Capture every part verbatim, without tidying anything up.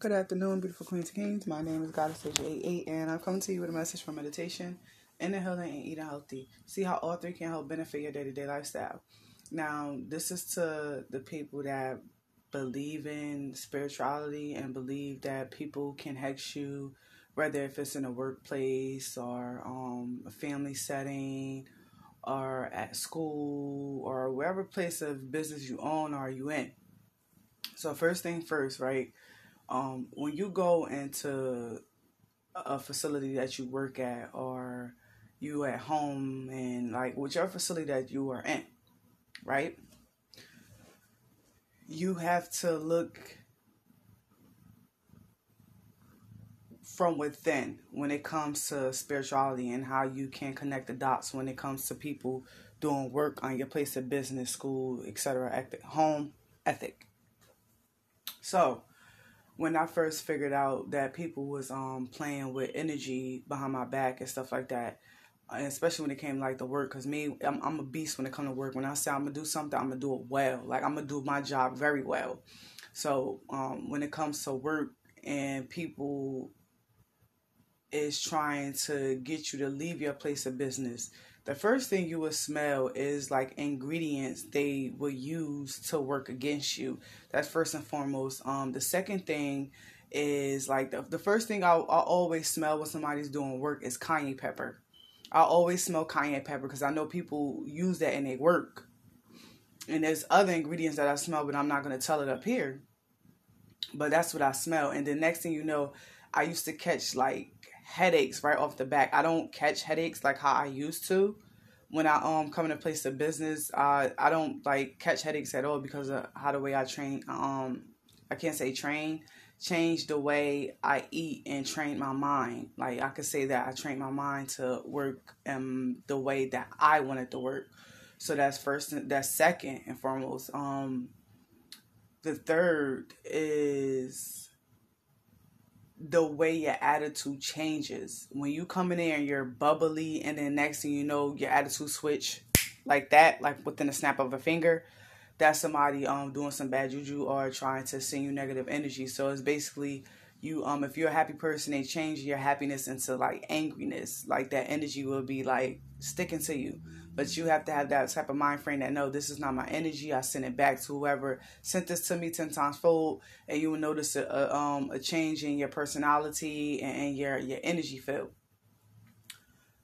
Good afternoon, beautiful Queens and Kings. My name is Goddess A J eight, and I've come to you with a message from meditation, inner healing, and eating healthy. See how all three can help benefit your day-to-day lifestyle. Now, this is to the people that believe in spirituality and believe that people can hex you, whether if it's in a workplace or um, a family setting or at school or wherever place of business you own or you in. So first thing first, right? Um, when you go into a facility that you work at or you at home and like whichever facility that you are in, right? You have to look from within when it comes to spirituality and how you can connect the dots when it comes to people doing work on your place of business, school, et cetera, at the home ethic. So when I first figured out that people was um playing with energy behind my back and stuff like that, and especially when it came like the work, because me, I'm, I'm a beast when it comes to work. When I say I'm going to do something, I'm going to do it well. Like, I'm going to do my job very well. So um, when it comes to work and people is trying to get you to leave your place of business, the first thing you will smell is like ingredients they will use to work against you. That's first and foremost. Um, the second thing is like the, the first thing I'll, I'll always smell when somebody's doing work is cayenne pepper. I always smell cayenne pepper because I know people use that in their work. And there's other ingredients that I smell, but I'm not going to tell it up here. But that's what I smell. And the next thing you know, I used to catch like headaches right off the back. I don't catch headaches like how I used to. When I um come into place of business, I I don't like catch headaches at all because of how the way I train. Um, I can't say train, change the way I eat and train my mind. Like I could say that I trained my mind to work um the way that I wanted to work. So that's first. That's second and foremost. Um, the third is the way your attitude changes. When you come in there and you're bubbly and then next thing you know, your attitude switch like that, like within a snap of a finger, that's somebody um doing some bad juju or trying to send you negative energy. So it's basically you, um if you're a happy person, they change your happiness into like angriness. Like that energy will be like sticking to you. But you have to have that type of mind frame that, no, this is not my energy. I send it back to whoever sent this to me ten times fold. And you will notice a, a, um, a change in your personality and, and your, your energy field.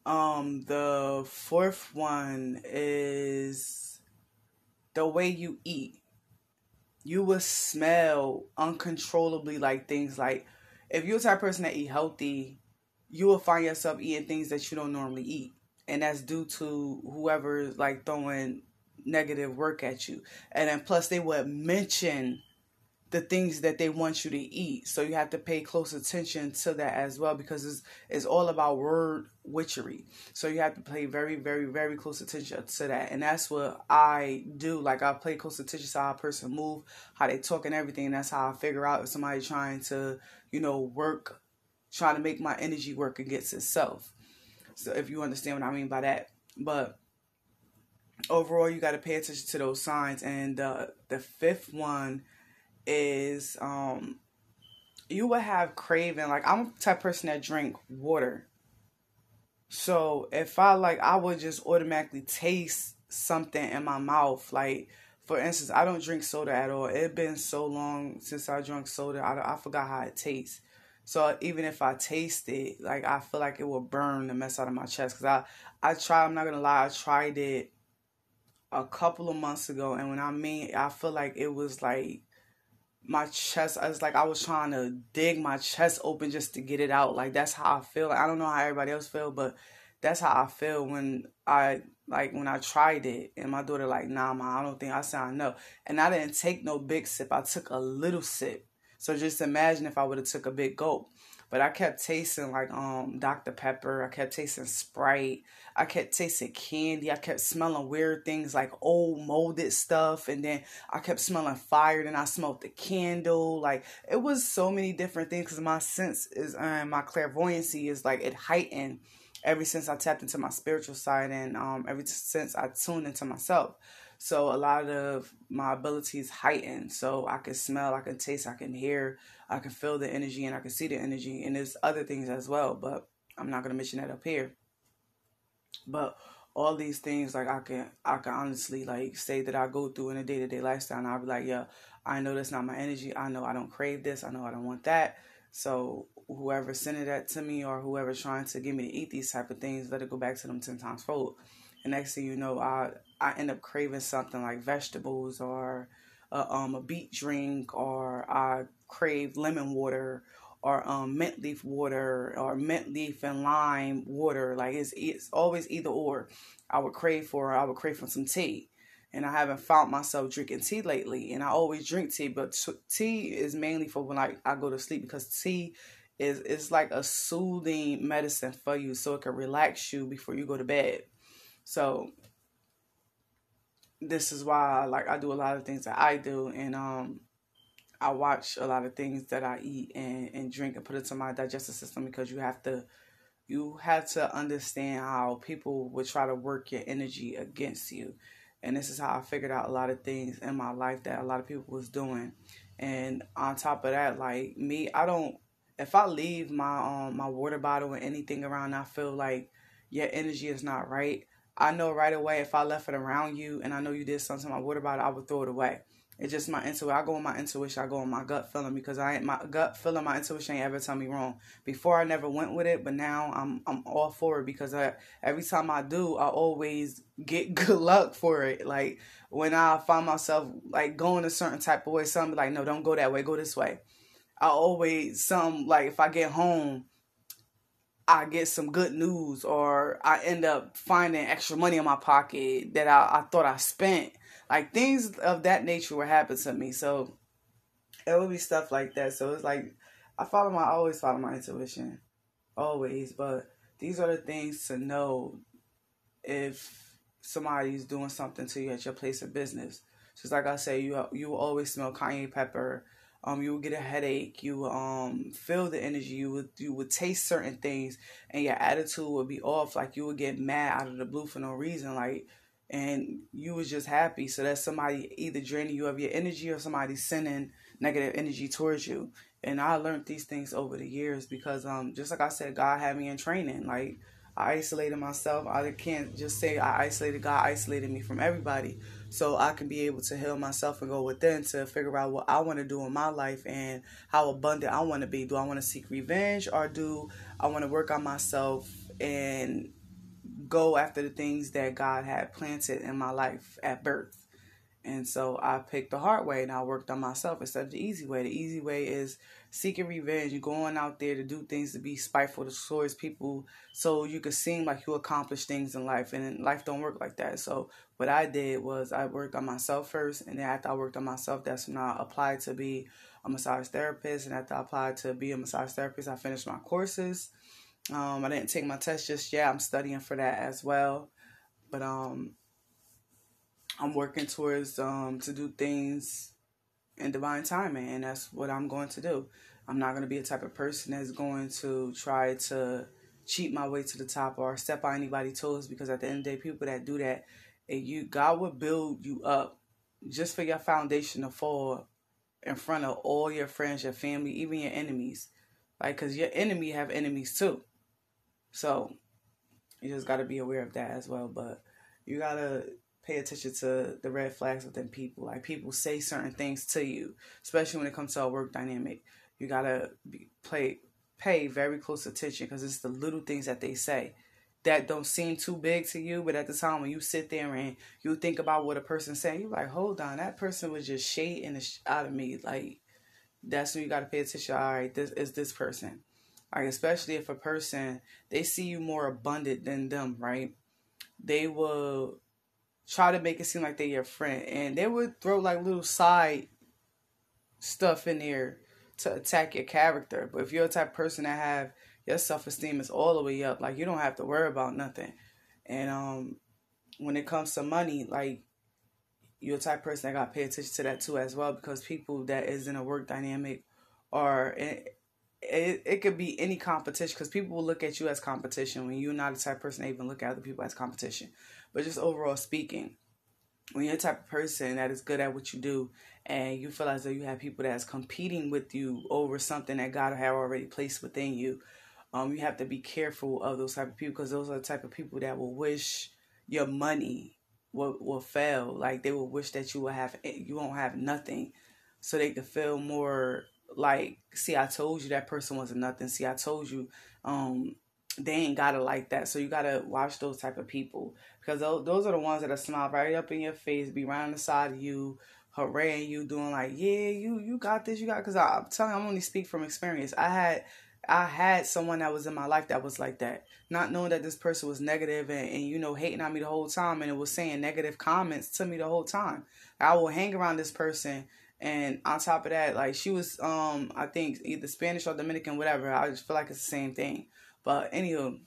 Um, the fourth one is the way you eat. You will smell uncontrollably like things like, if you're the type of person that eat healthy, you will find yourself eating things that you don't normally eat. And that's due to whoever is like throwing negative work at you. And then plus they would mention the things that they want you to eat. So you have to pay close attention to that as well because it's, it's all about word witchery. So you have to pay very, very, very close attention to that. And that's what I do. Like I pay close attention to how a person move, how they talk and everything. And that's how I figure out if somebody trying to, you know, work, trying to make my energy work against itself. So if you understand what I mean by that. But overall, you got to pay attention to those signs. And uh, the fifth one is um, you will have craving. Like I'm the type of person that drink water. So if I like, I would just automatically taste something in my mouth. Like for instance, I don't drink soda at all. It's been so long since I drank soda. I, I forgot how it tastes. So even if I taste it, like I feel like it will burn the mess out of my chest. Cause I, I tried, I'm not gonna lie, I tried it a couple of months ago. And when I mean, I feel like it was like my chest, I was like, I was trying to dig my chest open just to get it out. Like that's how I feel. Like, I don't know how everybody else feel, but that's how I feel when I, like when I tried it. And my daughter like, nah, ma, I don't think I sound no. And I didn't take no big sip. I took a little sip. So just imagine if I would have took a big gulp. But I kept tasting like um Doctor Pepper. I kept tasting Sprite. I kept tasting candy. I kept smelling weird things like old molded stuff. And then I kept smelling fire. Then I smelled the candle. Like it was so many different things because my sense is, um, my clairvoyancy is like it heightened ever since I tapped into my spiritual side and um ever since I tuned into myself. So a lot of my abilities heightened. So I can smell, I can taste, I can hear, I can feel the energy, and I can see the energy. And there's other things as well, but I'm not going to mention that up here. But all these things, like I can, I can honestly like say that I go through in a day-to-day lifestyle, and I'll be like, yeah, I know that's not my energy. I know I don't crave this. I know I don't want that. So whoever sending that to me, or whoever's trying to get me to eat these type of things, let it go back to them ten times fold. And next thing you know, I I end up craving something like vegetables, or uh, um a beet drink, or I crave lemon water, or um mint leaf water, or mint leaf and lime water. Like it's it's always either or. I would crave for I would crave for some tea, and I haven't found myself drinking tea lately. And I always drink tea, but t- tea is mainly for when I I go to sleep, because tea is it's like a soothing medicine for you, so it can relax you before you go to bed. So this is why, like, I do a lot of things that I do, and um, I watch a lot of things that I eat and, and drink and put it to my digestive system, because you have to, you have to understand how people would try to work your energy against you. And this is how I figured out a lot of things in my life that a lot of people was doing. And on top of that, like me, I don't, if I leave my, um, my water bottle or anything around, I feel like your energy is not right. I know right away if I left it around you and I know you did something to my water bottle, I would throw it away. It's just my intuition. I go on my intuition. I go on my gut feeling, because I ain't, my gut feeling, my intuition ain't ever tell me wrong. Before I never went with it, but now I'm I'm all for it, because I, every time I do, I always get good luck for it. Like when I find myself like going a certain type of way, some be like, no, don't go that way, go this way. I always some like if I get home, I get some good news, or I end up finding extra money in my pocket that I, I thought I spent. Like things of that nature would happen to me. So it would be stuff like that. So it's like I follow my, I always follow my intuition, always. But these are the things to know if somebody's doing something to you at your place of business. Just like I say, you you will always smell cayenne pepper. Um, you would get a headache. You would um, feel the energy. You would you would taste certain things, and your attitude would be off. Like you would get mad out of the blue for no reason. Like, and you was just happy. So that's somebody either draining you of your energy, or somebody sending negative energy towards you. And I learned these things over the years, because um, just like I said, God had me in training. Like I isolated myself. I can't just say I isolated. God isolated me from everybody, so I can be able to heal myself and go within to figure out what I want to do in my life and how abundant I want to be. Do I want to seek revenge, or do I want to work on myself and go after the things that God had planted in my life at birth? And so I picked the hard way, and I worked on myself instead of the easy way. The easy way is seeking revenge, you're going out there to do things, to be spiteful towards people so you can seem like you accomplish things in life. And life don't work like that. So what I did was I worked on myself first, and then after I worked on myself, that's when I applied to be a massage therapist. And after I applied to be a massage therapist, I finished my courses. Um, I didn't take my test just yet. I'm studying for that as well. But, um... I'm working towards um, to do things in divine timing, and that's what I'm going to do. I'm not going to be a type of person that's going to try to cheat my way to the top or step on anybody's toes, because at the end of the day, people that do that, and you God will build you up just for your foundation to fall in front of all your friends, your family, even your enemies. Like, because your enemy have enemies too. So you just got to be aware of that as well. But you got to pay attention to the red flags within people. Like people say certain things to you, especially when it comes to a work dynamic. You gotta be, play, pay very close attention, because it's the little things that they say that don't seem too big to you. But at the time when you sit there and you think about what a person's saying, you're like, hold on, that person was just shading the sh- out of me. Like that's when you gotta pay attention. All right, this is this person. Like especially if a person, they see you more abundant than them, right? They will try to make it seem like they're your friend, and they would throw like little side stuff in there to attack your character. But if you're a type of person that have your self-esteem is all the way up, like you don't have to worry about nothing. And um, when it comes to money, like you're a type of person that got to pay attention to that too as well, because people that is in a work dynamic are, it, it, it could be any competition, because people will look at you as competition when you're not a type of person that even look at other people as competition. But just overall speaking, when you're the type of person that is good at what you do and you feel as though you have people that's competing with you over something that God had already placed within you, um, you have to be careful of those type of people, because those are the type of people that will wish your money will, will fail. Like, they will wish that you will have, you won't have nothing, so they can feel more like, see, I told you that person wasn't nothing. See, I told you, um, they ain't gotta like that. So you gotta watch those type of people, because those, those are the ones that are smile right up in your face, be right on the side of you, harassing you, doing like, yeah, you you got this, you got. Because I'm telling you, I'm only speak from experience. I had I had someone that was in my life that was like that, not knowing that this person was negative and, and you know, hating on me the whole time, and it was saying negative comments to me the whole time. I will hang around this person. And on top of that, like, she was, um, I think, either Spanish or Dominican, whatever. I just feel like it's the same thing. But anywho,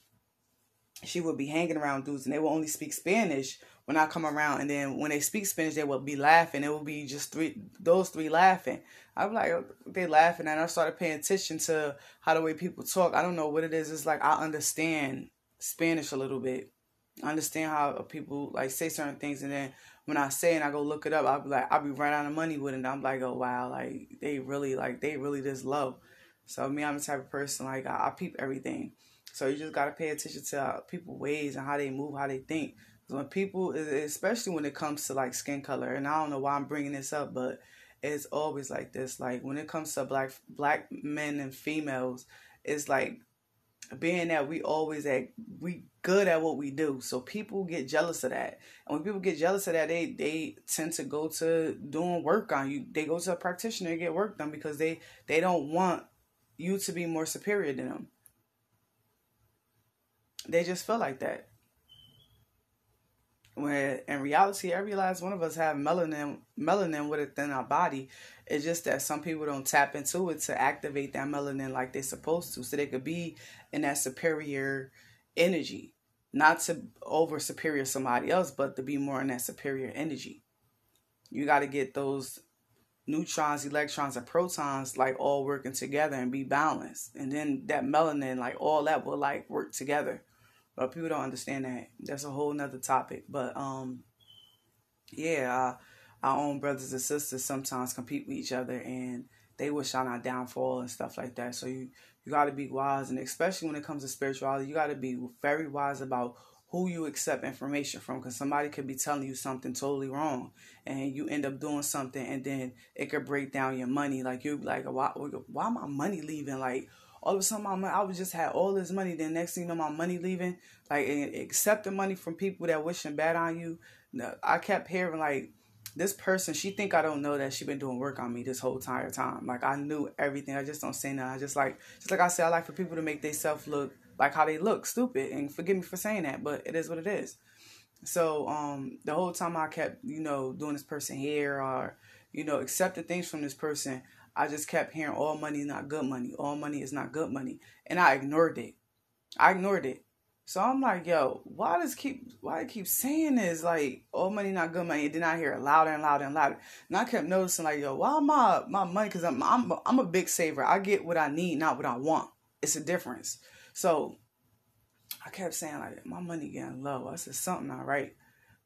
she would be hanging around dudes, and they would only speak Spanish when I come around. And then when they speak Spanish, they would be laughing. It would be just three, those three laughing. I'm like, they laughing. And I started paying attention to how the way people talk. I don't know what it is. It's like I understand Spanish a little bit. I understand how people, like, say certain things, and then when I say and I go look it up, I'll be like, I'll be right on the money with it. And I'm like, oh, wow, like, they really, like, they really just love. So me, I'm the type of person, like, I, I peep everything. So you just got to pay attention to uh, people's ways and how they move, how they think. Because when people, especially when it comes to, like, skin color, and I don't know why I'm bringing this up, but it's always like this. Like, when it comes to black, black men and females, it's like, being that we always at we good at what we do, so people get jealous of that. And when people get jealous of that, they they tend to go to doing work on you. They go to a practitioner and get work done, because they they don't want you to be more superior than them. They just feel like that. When in reality, I realize one of us have melanin melanin within our body. It's just that some people don't tap into it to activate that melanin like they're supposed to, so they could be in that superior energy, not to over superior somebody else, but to be more in that superior energy. You got to get those neutrons, electrons, and protons, like, all working together and be balanced, and then that melanin, like, all that will, like, work together. But people don't understand that. That's a whole nother topic. But, um, yeah, our, our own brothers and sisters sometimes compete with each other, and they wish on our downfall and stuff like that. So you, you got to be wise. And especially when it comes to spirituality, you got to be very wise about who you accept information from, because somebody could be telling you something totally wrong, and you end up doing something, and then it could break down your money. Like, you'd be like, why, why my money leaving? Like, all of a sudden, my money, I was just had all this money. Then next thing you know, my money leaving. Like, accepting money from people that wishing bad on you. I kept hearing, like, this person, she think I don't know that she been doing work on me this whole entire time. Like, I knew everything. I just don't say nothing. I just like, just like I said, I like for people to make themselves look like how they look, stupid. And forgive me for saying that, but it is what it is. So um, the whole time I kept, you know, doing this person here, or, you know, accepting things from this person, I just kept hearing all money is not good money. All money is not good money. And I ignored it. I ignored it. So I'm like, yo, why does keep why do I keep saying this? Like, all money not good money. And then I hear it louder and louder and louder. And I kept noticing, like, yo, why my my money? Because I'm I'm I'm a big saver. I get what I need, not what I want. It's a difference. So I kept saying, like, my money getting low. I said, something not right.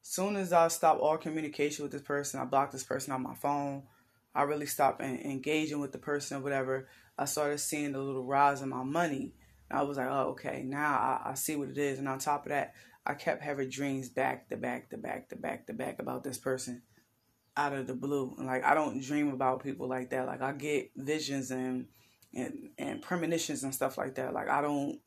Soon as I stopped all communication with this person, I blocked this person on my phone. I really stopped engaging with the person or whatever. I started seeing the little rise in my money. And I was like, oh, okay, now I, I see what it is. And on top of that, I kept having dreams back to back to back to back to back about this person out of the blue. And, like, I don't dream about people like that. Like, I get visions and and, and premonitions and stuff like that. Like, I don't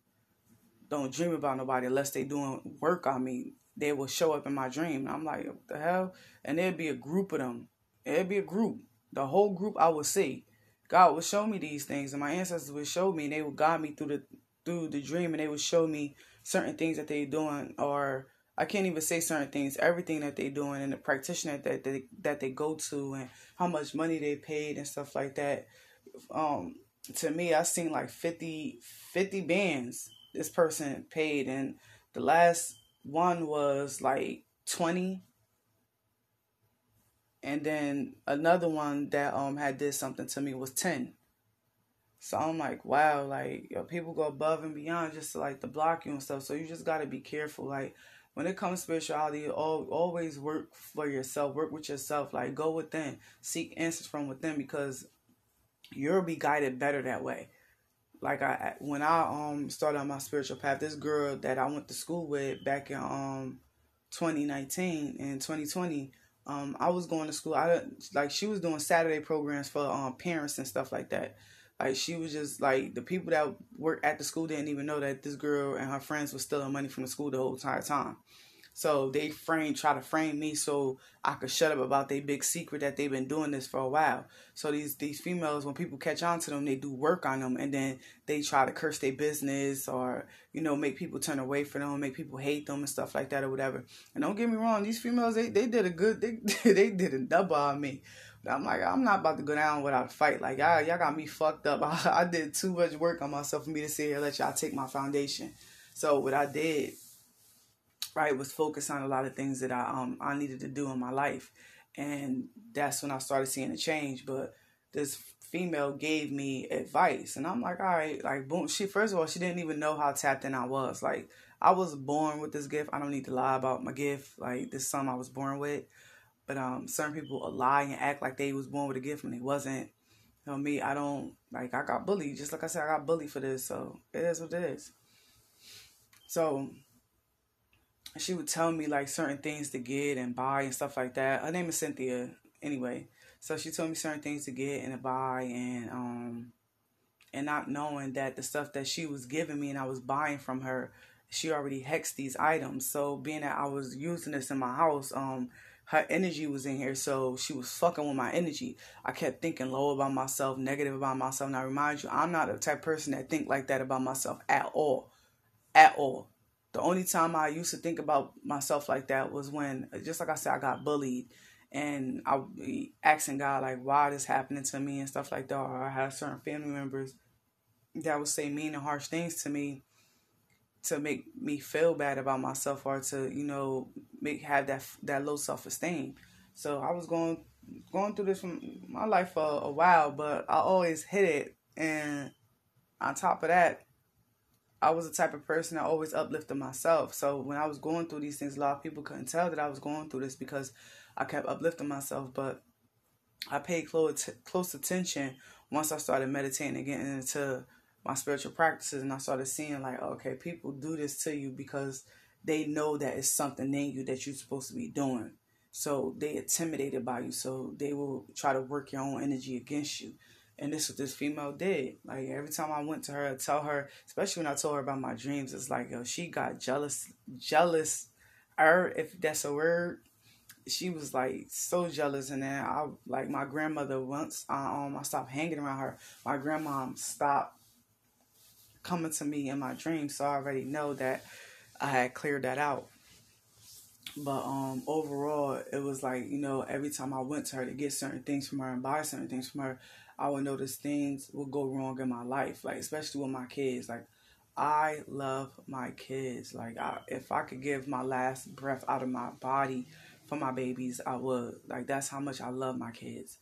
don't dream about nobody unless they doing work on me. They will show up in my dream. And I'm like, what the hell? And there'd be a group of them. It'd be a group. The whole group I would see. God would show me these things, and my ancestors would show me, and they would guide me through the through the dream, and they would show me certain things that they're doing, or I can't even say certain things, everything that they're doing, and the practitioner that they, that they go to, and how much money they paid and stuff like that. Um, to me, I seen like fifty, fifty bands this person paid, and the last one was like twenty. And then another one that um had did something to me was ten. So I'm like, wow, like, yo, people go above and beyond just to, like, to block you and stuff. So you just got to be careful. Like, When it comes to spirituality, always work for yourself. Work with yourself. Like, go within. Seek answers from within, because you'll be guided better that way. Like, I when I um started on my spiritual path, this girl that I went to school with back in um twenty nineteen and twenty twenty, um I was going to school. I didn't, like, she was doing Saturday programs for um parents and stuff like that. Like, she was just, like, the people that worked at the school didn't even know that this girl and her friends were stealing money from the school the whole entire time. So they frame, try to frame me so I could shut up about their big secret that they've been doing this for a while. So these, these females, when people catch on to them, they do work on them, and then they try to curse their business or, you know, make people turn away from them, make people hate them and stuff like that or whatever. And don't get me wrong, these females, they, they did a good, they, they did a double on me. I'm like, I'm not about to go down without a fight. Like, y'all, y'all got me fucked up. I, I did too much work on myself for me to sit here and let y'all take my foundation. So what I did, right, was focus on a lot of things that I um I needed to do in my life. And that's when I started seeing a change. But this female gave me advice. And I'm like, all right, like, boom. She, first of all, she didn't even know how tapped in I was. Like, I was born with this gift. I don't need to lie about my gift. Like, this is something I was born with. But um, certain people lie and act like they was born with a gift when they wasn't. You know me, I don't, like, I got bullied. Just like I said, I got bullied for this. So it is what it is. So she would tell me, like, certain things to get and buy and stuff like that. Her name is Cynthia anyway. So she told me certain things to get and to buy, and um, and not knowing that the stuff that she was giving me and I was buying from her, she already hexed these items. So being that I was using this in my house, um. her energy was in here, so she was fucking with my energy. I kept thinking low about myself, negative about myself. Now, remind you, I'm not the type of person that think like that about myself at all. At all. The only time I used to think about myself like that was when, just like I said, I got bullied. And I would be asking God, like, why this happening to me and stuff like that. Or I had certain family members that would say mean and harsh things to me to make me feel bad about myself, or to, you know, make have that that low self-esteem. So I was going going through this from my life for a while, but I always hid it. And on top of that, I was the type of person that always uplifted myself. So when I was going through these things, a lot of people couldn't tell that I was going through this because I kept uplifting myself. But I paid close, close attention once I started meditating and getting into my spiritual practices, and I started seeing, like, okay, people do this to you because they know that it's something in you that you're supposed to be doing. So they intimidated by you. So they will try to work your own energy against you. And this is what this female did. Like, every time I went to her, I tell her, especially when I told her about my dreams, it's like, yo, she got jealous, jealous, er, if that's a word. She was, like, so jealous. And then I, like, my grandmother, once I, um, I stopped hanging around her, my grandmom stopped coming to me in my dreams. So I already know that I had cleared that out. But um, overall, it was like, you know, every time I went to her to get certain things from her and buy certain things from her, I would notice things would go wrong in my life, like, especially with my kids. Like, I love my kids. Like, I, if I could give my last breath out of my body for my babies, I would. Like, that's how much I love my kids.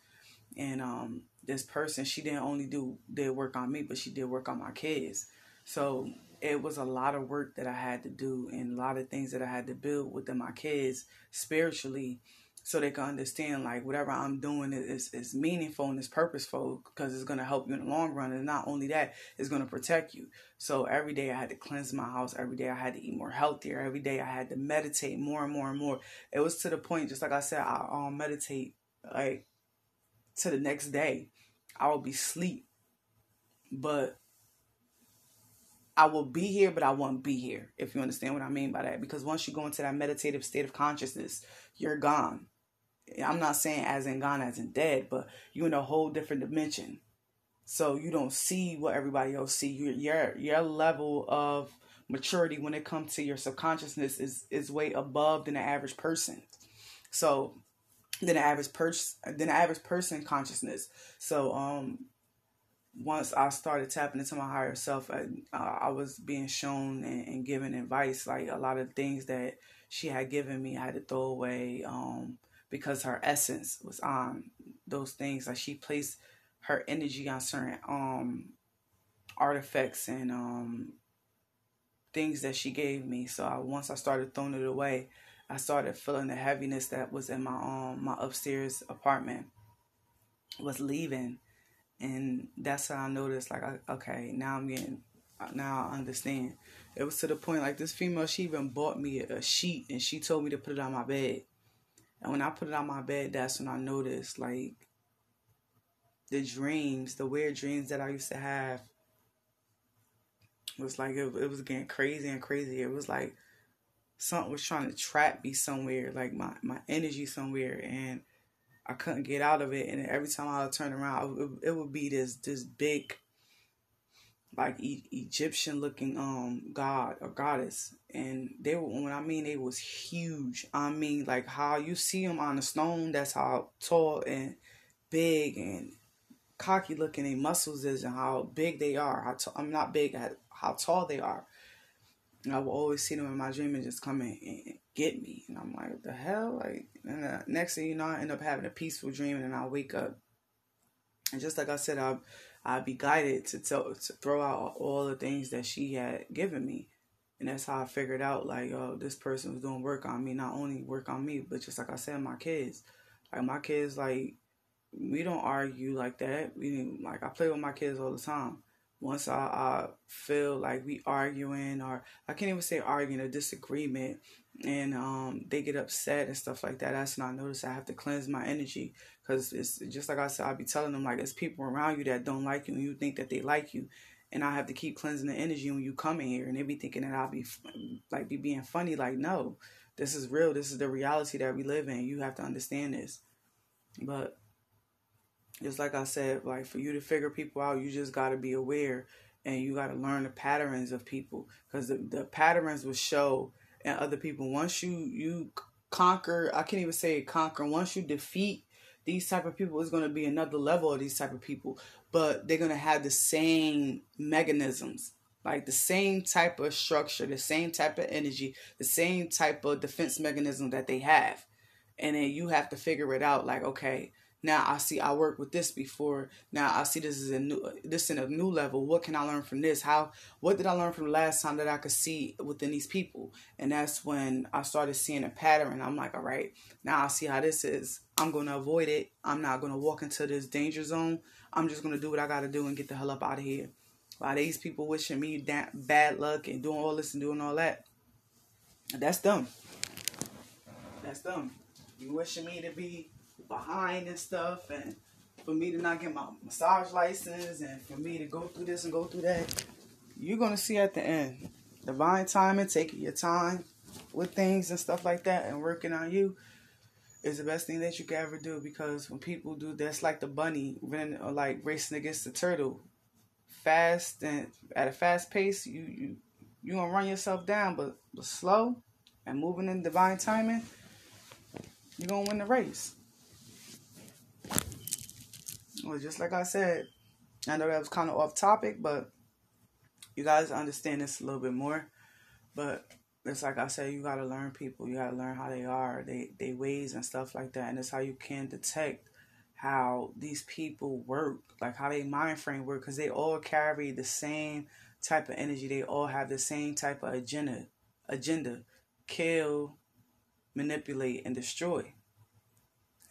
And um, this person, she didn't only do did work on me, but she did work on my kids. So it was a lot of work that I had to do, and a lot of things that I had to build within my kids spiritually, so they can understand, like, whatever I'm doing is, is meaningful and it's purposeful, because it's going to help you in the long run. And not only that, it's going to protect you. So every day I had to cleanse my house. Every day I had to eat more healthier. Every day I had to meditate more and more and more. It was to the point, just like I said, I um, meditate, like, to the next day. I will be asleep, but I will be here, but I won't be here, if you understand what I mean by that. Because once you go into that meditative state of consciousness, you're gone. I'm not saying as in gone, as in dead, but you're in a whole different dimension. So you don't see what everybody else see. Your, your, your level of maturity when it comes to your subconsciousness is, is way above than the average person. So than the average person, than the average person consciousness. So um, once I started tapping into my higher self, I, uh, I was being shown and, and given advice. Like, a lot of things that she had given me, I had to throw away um, because her essence was on those things. Like, she placed her energy on certain um, artifacts and um, things that she gave me. So I, once I started throwing it away, I started feeling the heaviness that was in my um my upstairs apartment was leaving. And that's how I noticed, like, okay, now I'm getting, now I understand. It was to the point, like, this female, she even bought me a sheet, and she told me to put it on my bed. And when I put it on my bed, that's when I noticed, like, the dreams, the weird dreams that I used to have was like, it, it was getting crazy and crazy. It was like something was trying to trap me somewhere, like my, my energy somewhere, and I couldn't get out of it. And every time I would turn around, it, it would be this this big, like, e Egyptian looking um god or goddess, and they were, when I mean they was huge. I mean, like how you see them on the stone, that's how tall and big and cocky looking their muscles is, and how big they are. How t I'm not big, at how tall they are. And I will always see them in my dream and just come in and get me. And I'm like, what the hell? Like, and the next thing you know, I end up having a peaceful dream, and then I wake up. And just like I said, I'll, I'll be guided to, tell, to throw out all the things that she had given me. And that's how I figured out, like, oh, this person was doing work on me. Not only work on me, but just like I said, my kids. Like, my kids, like, we don't argue like that. We, like, I play with my kids all the time. Once I, I feel like we arguing, or I can't even say arguing, a disagreement, and um, they get upset and stuff like that, that's when I notice I have to cleanse my energy. Because it's just like I said, I'll be telling them, like, it's people around you that don't like you, and you think that they like you. And I have to keep cleansing the energy when you come in here, and they be thinking that I'll be, like, be being funny. Like, no, this is real. This is the reality that we live in. You have to understand this. But just like I said, like, for you to figure people out, you just got to be aware, and you got to learn the patterns of people, because the, the patterns will show in other people. Once you, you conquer, I can't even say conquer, once you defeat these type of people, it's going to be another level of these type of people, but they're going to have the same mechanisms, like the same type of structure, the same type of energy, the same type of defense mechanism that they have. And then you have to figure it out, like, okay, now I see I worked with this before. Now I see this is a new, this in a new level. What can I learn from this? How, what did I learn from the last time that I could see within these people? And that's when I started seeing a pattern. I'm like, all right, now I see how this is. I'm going to avoid it. I'm not going to walk into this danger zone. I'm just going to do what I got to do and get the hell up out of here. While these people wishing me that bad luck and doing all this and doing all that, that's dumb. That's dumb. You wishing me to be behind and stuff, and for me to not get my massage license, and for me to go through this and go through that. You're going to see at the end, divine timing, taking your time with things and stuff like that, and working on you is the best thing that you can ever do. Because when people do, that's like the bunny running, or like racing against the turtle, fast and at a fast pace, you you you gonna run yourself down. But, but slow and moving in divine timing, you're gonna win the race. Well, just like I said, I know that was kind of off topic, but you guys understand this a little bit more. But it's like I said, you got to learn people. You got to learn how they are, they, they ways and stuff like that. And that's how you can detect how these people work, like how they mind frame work, because they all carry the same type of energy. They all have the same type of agenda, agenda, kill, manipulate, and destroy.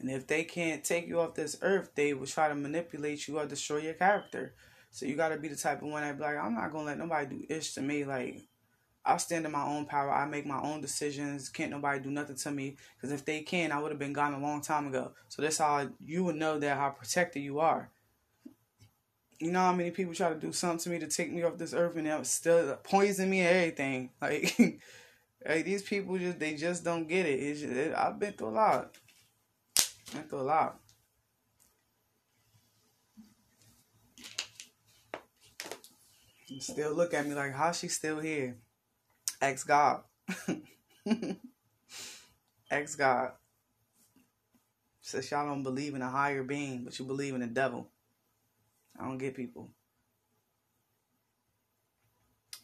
And if they can't take you off this earth, they will try to manipulate you or destroy your character. So you got to be the type of one that be like, I'm not going to let nobody do ish to me. Like, I stand in my own power. I make my own decisions. Can't nobody do nothing to me. Because if they can, I would have been gone a long time ago. So that's how you would know that how protected you are. You know how many people try to do something to me to take me off this earth, and they'll still poison me and everything. Like, like, these people, just they just don't get it. It's just, it I've been through a lot. That's a lot. You still look at me like, how she still here? Ask God. Ask God. Says y'all don't believe in a higher being, but you believe in the devil. I don't get people.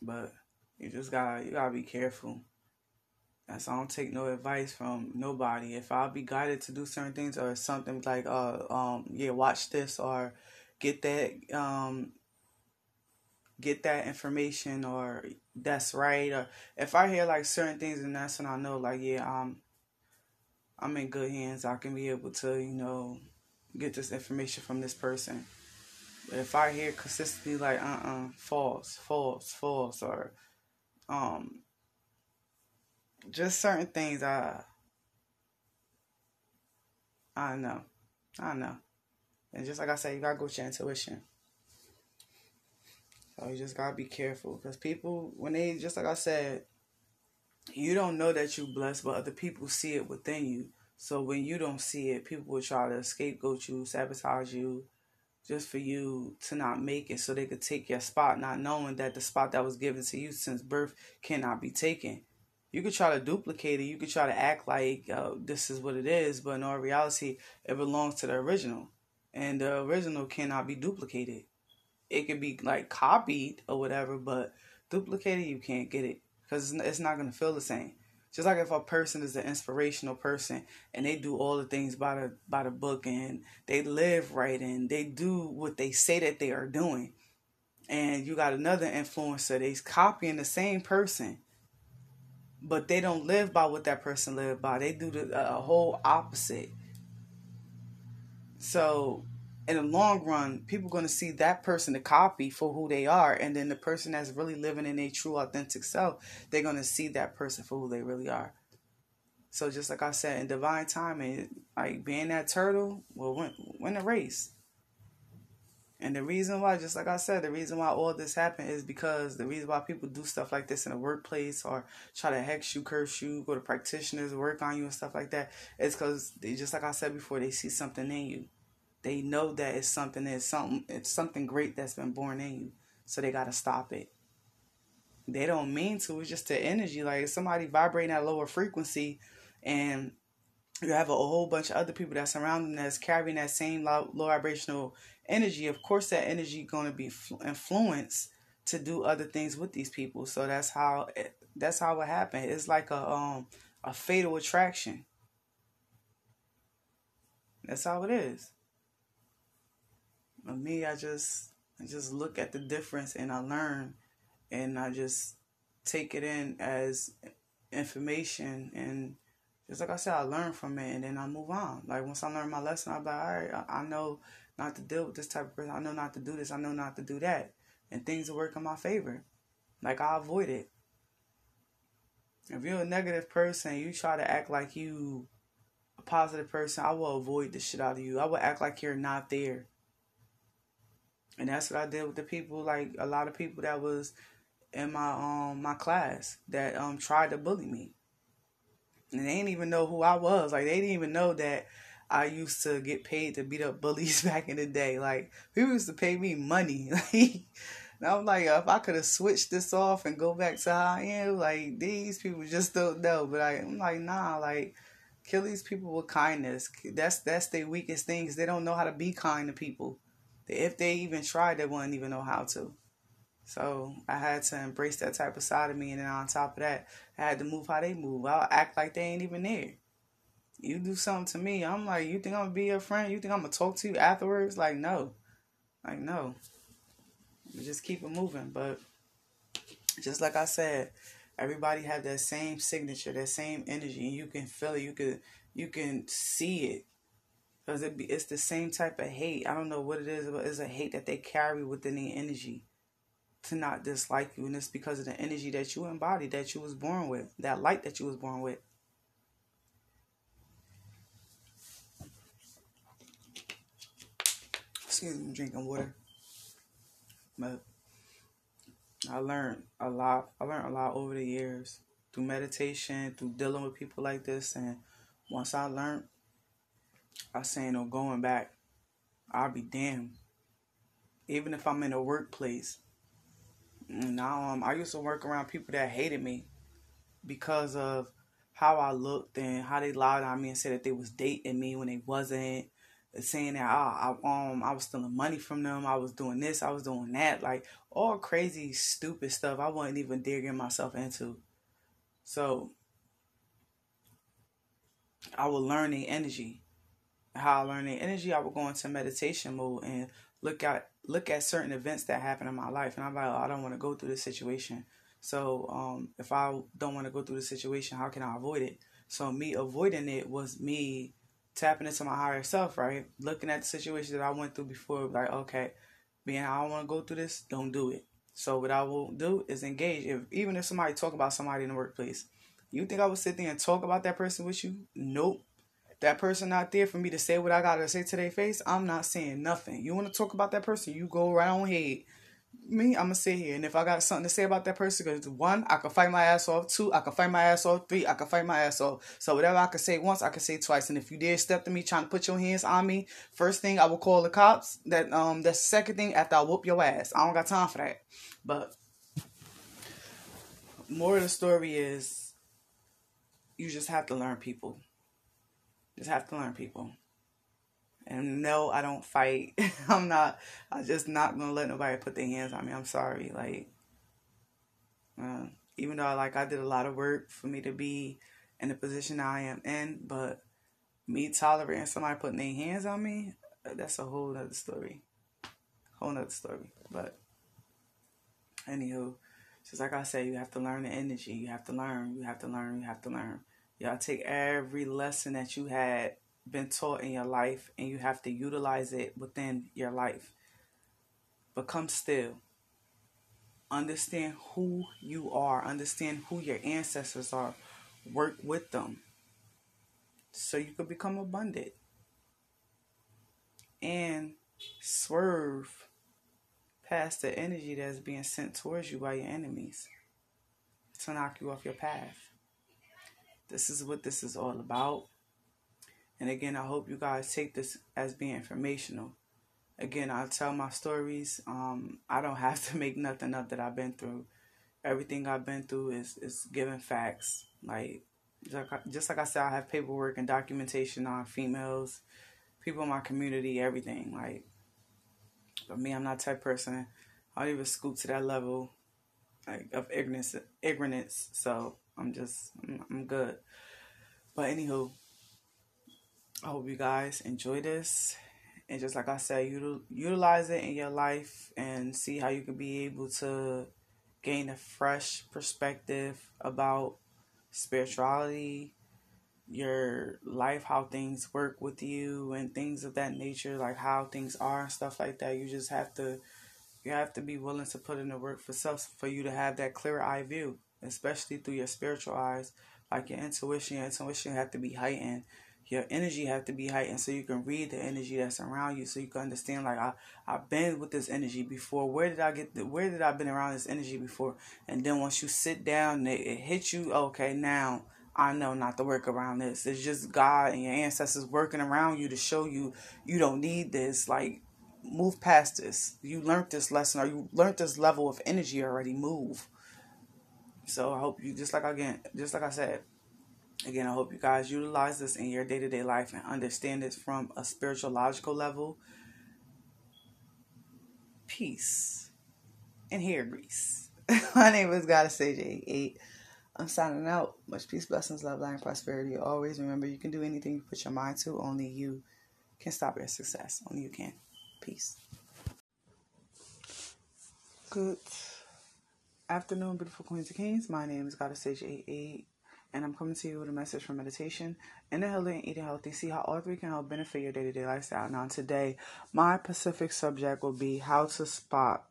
But you just gotta, you gotta be careful. That's so I don't take no advice from nobody. If I'll be guided to do certain things, or something like, uh, um, yeah, watch this, or get that, um, get that information, or that's right, or if I hear like certain things, and that's when I know like, yeah, um I'm in good hands. I can be able to, you know, get this information from this person. But if I hear consistently like uh-uh, false, false, false, or um just certain things, I I know. I know. And just like I said, you gotta go with your intuition. So you just gotta be careful, because people, when they, just like I said, you don't know that you're blessed, but other people see it within you. So when you don't see it, people will try to scapegoat you, sabotage you, just for you to not make it, so they could take your spot, not knowing that the spot that was given to you since birth cannot be taken. You could try to duplicate it. You could try to act like uh, this is what it is, but in all reality, it belongs to the original. And the original cannot be duplicated. It can be like copied or whatever, but duplicated, you can't get it, because it's not going to feel the same. Just like if a person is an inspirational person and they do all the things by the, by the book, and they live right and they do what they say that they are doing, and you got another influencer, they's copying the same person, but they don't live by what that person lived by. They do the uh, whole opposite. So in the long run, people are going to see that person to copy for who they are. And then the person that's really living in their true, authentic self, they're going to see that person for who they really are. So just like I said, in divine timing, like being that turtle will win, win the race. And the reason why, just like I said, the reason why all this happened is because the reason why people do stuff like this in the workplace, or try to hex you, curse you, go to practitioners, work on you and stuff like that, is because they, just like I said before, they see something in you. They know that it's something, it's something, it's something great that's been born in you. So they got to stop it. They don't mean to. It's just the energy. Like if somebody vibrating at a lower frequency, and you have a whole bunch of other people that surround them that's carrying that same low, low vibrational energy, of course that energy going to be influenced to do other things with these people. So that's how it, that's how it happened. It's like a um a fatal attraction. That's how it is. For me, I just I just look at the difference, and I learn, and I just take it in as information, and just like I said, I learn from it, and then I move on. Like once I learn my lesson, I'm like, all right, I, I know not to deal with this type of person. I know not to do this. I know not to do that. And things will work in my favor. Like I avoid it. If you're a negative person, you try to act like you a positive person, I will avoid the shit out of you. I will act like you're not there. And that's what I did with the people, like a lot of people that was in my um my class that um tried to bully me. And they didn't even know who I was. Like they didn't even know that I used to get paid to beat up bullies back in the day. Like people used to pay me money. Like, and I'm like, if I could have switched this off and go back to how I am, like these people just don't know. But I, I'm like, nah, like kill these people with kindness. That's that's their weakest things. They don't know how to be kind to people. If they even tried, they wouldn't even know how to. So I had to embrace that type of side of me. And then on top of that, I had to move how they move. I'll act like they ain't even there. You do something to me, I'm like, you think I'm going to be your friend? You think I'm going to talk to you afterwards? Like, no. Like, no. You just keep it moving. But just like I said, everybody have that same signature, that same energy. And you can feel it. You can, you can see it. Because it be, it's the same type of hate. I don't know what it is, but it's a hate that they carry within their energy to not dislike you. And it's because of the energy that you embody, that you was born with, that light that you was born with. Excuse me, I'm drinking water. But I learned a lot. I learned a lot over the years through meditation, through dealing with people like this. And once I learned, I say no going back. I'll be damned. Even if I'm in a workplace. Now, um, I used to work around people that hated me because of how I looked and how they lied on me and said that they was dating me when they wasn't. Saying that oh, I um I was stealing money from them. I was doing this. I was doing that. Like all crazy, stupid stuff. I wasn't even digging myself into. So I would learn the energy. How I learned the energy, I would go into meditation mode and look at look at certain events that happen in my life, and I'm like, oh, I don't want to go through this situation. So um, if I don't want to go through the situation, how can I avoid it? So me avoiding it was me tapping into my higher self, right? Looking at the situation that I went through before, like, okay, being I don't want to go through this, don't do it. So what I will do is engage. If even if somebody talk about somebody in the workplace, you think I would sit there and talk about that person with you? Nope. That person out there for me to say what I got to say to their face, I'm not saying nothing. You want to talk about that person, you go right on ahead. Me, I'm going to sit here. And if I got something to say about that person, because one, I can fight my ass off. Two, I can fight my ass off. Three, I can fight my ass off. So whatever I can say once, I can say twice. And if you dare step to me trying to put your hands on me, first thing, I will call the cops. That um, That's the second thing after I whoop your ass. I don't got time for that. But more of the story is you just have to learn people. Just have to learn people. And no, I don't fight. I'm not, I'm just not going to let nobody put their hands on me. I'm sorry. Like, uh, even though I, like, I did a lot of work for me to be in the position that I am in, but me tolerating somebody putting their hands on me, that's a whole nother story. Whole nother story. But, anywho, just like I said, you have to learn the energy. You have to learn. You have to learn. You have to learn. Y'all take every lesson that you had been taught in your life, and you have to utilize it within your life. Become still. Understand who you are. Understand who your ancestors are. Work with them so you can become abundant. And swerve past the energy that's being sent towards you by your enemies to knock you off your path. This is what this is all about. And again, I hope you guys take this as being informational. Again, I tell my stories. Um, I don't have to make nothing up that I've been through. Everything I've been through is, is given facts. Like, just like, I, just like I said, I have paperwork and documentation on females, people in my community, everything. Like, but me, I'm not the type of person. I don't even scoop to that level like, of ignorance, ignorance. So I'm just, I'm good. But anywho, I hope you guys enjoy this, and just like I said, util utilize it in your life and see how you can be able to gain a fresh perspective about spirituality, your life, how things work with you, and things of that nature, like how things are and stuff like that. You just have to, you have to be willing to put in the work for self for you to have that clear eye view, especially through your spiritual eyes, like your intuition. Your intuition have to be heightened. Your energy have to be heightened so you can read the energy that's around you, so you can understand, like, I, I've been with this energy before. Where did I get the, where did I been around this energy before? And then once you sit down and it, it hits you, okay, now I know not to work around this. It's just God and your ancestors working around you to show you you don't need this. Like, move past this. You learned this lesson, or you learned this level of energy already. Move. So I hope you, just like again, just like I said, Again, I hope you guys utilize this in your day-to-day life and understand this from a spiritual, logical level. Peace and hair grease. My name is Goddess A J eight. I'm signing out. Much peace, blessings, love, light, and prosperity. Always remember, you can do anything you put your mind to. Only you can stop your success. Only you can. Peace. Good afternoon, beautiful queens and kings. My name is Goddess A J eight. And I'm coming to you with a message from meditation. Inner healing and eating healthy. See how all three can help benefit your day-to-day lifestyle. Now today, my specific subject will be how to spot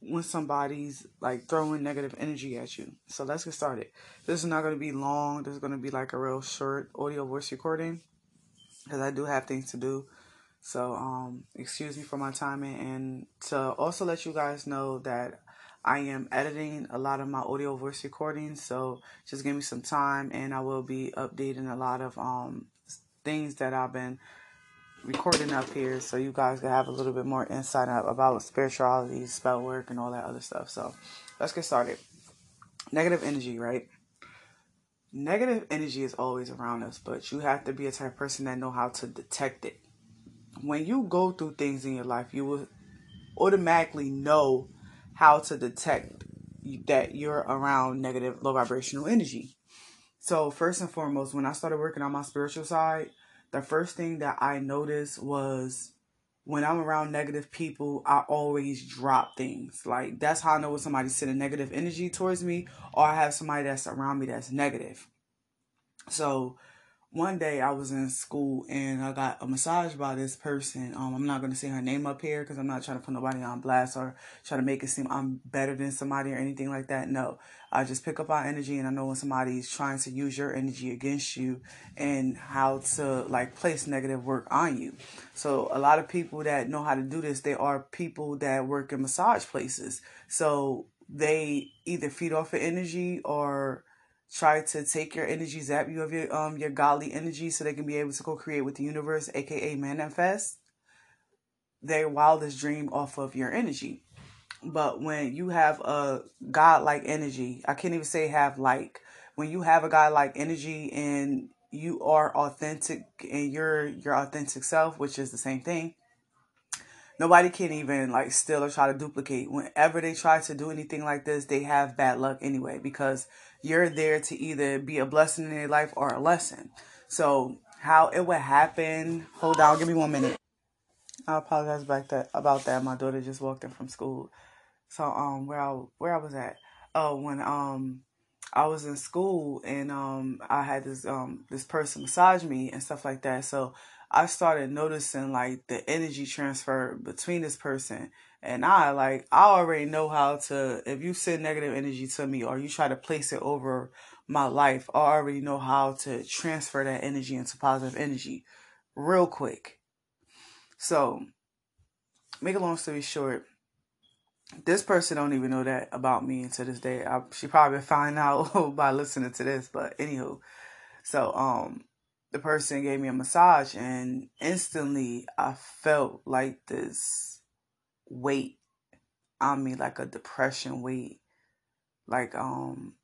when somebody's like throwing negative energy at you. So let's get started. This is not going to be long. This is going to be like a real short audio voice recording, because I do have things to do. So um, excuse me for my timing. And to also let you guys know that I am editing a lot of my audio voice recordings, so just give me some time, and I will be updating a lot of um things that I've been recording up here, so you guys can have a little bit more insight about spirituality, spell work, and all that other stuff. So let's get started. Negative energy, right? Negative energy is always around us, but you have to be a type of person that know how to detect it. When you go through things in your life, you will automatically know how to detect that you're around negative, low vibrational energy. So first and foremost, when I started working on my spiritual side, the first thing that I noticed was when I'm around negative people, I always drop things. Like, that's how I know when somebody's sending negative energy towards me, or I have somebody that's around me that's negative. So one day I was in school and I got a massage by this person. Um, I'm not going to say her name up here because I'm not trying to put nobody on blast or try to make it seem I'm better than somebody or anything like that. No, I just pick up our energy, and I know when somebody's trying to use your energy against you and how to, like, place negative work on you. So a lot of people that know how to do this, they are people that work in massage places. So they either feed off of energy or try to take your energy, zap you of your um your godly energy, so they can be able to go create with the universe, aka manifest their wildest dream off of your energy. But when you have a godlike energy, I can't even say have like. When you have a godlike energy and you are authentic and you're your authentic self, which is the same thing, nobody can even, like, steal or try to duplicate. Whenever they try to do anything like this, they have bad luck anyway, because you're there to either be a blessing in their life or a lesson. So how it would happen, hold on, give me one minute. I apologize about that, about that. My daughter just walked in from school. So um, where I, where I was at, oh, when um, I was in school and um, I had this um, this person massage me and stuff like that. So I started noticing, like, the energy transfer between this person and I. Like, I already know how to, if you send negative energy to me or you try to place it over my life, I already know how to transfer that energy into positive energy real quick. So, make a long story short, this person don't even know that about me to this day. I, she probably find out by listening to this, but anywho. So, um... the person gave me a massage, and instantly I felt like this weight on me, like a depression weight, like um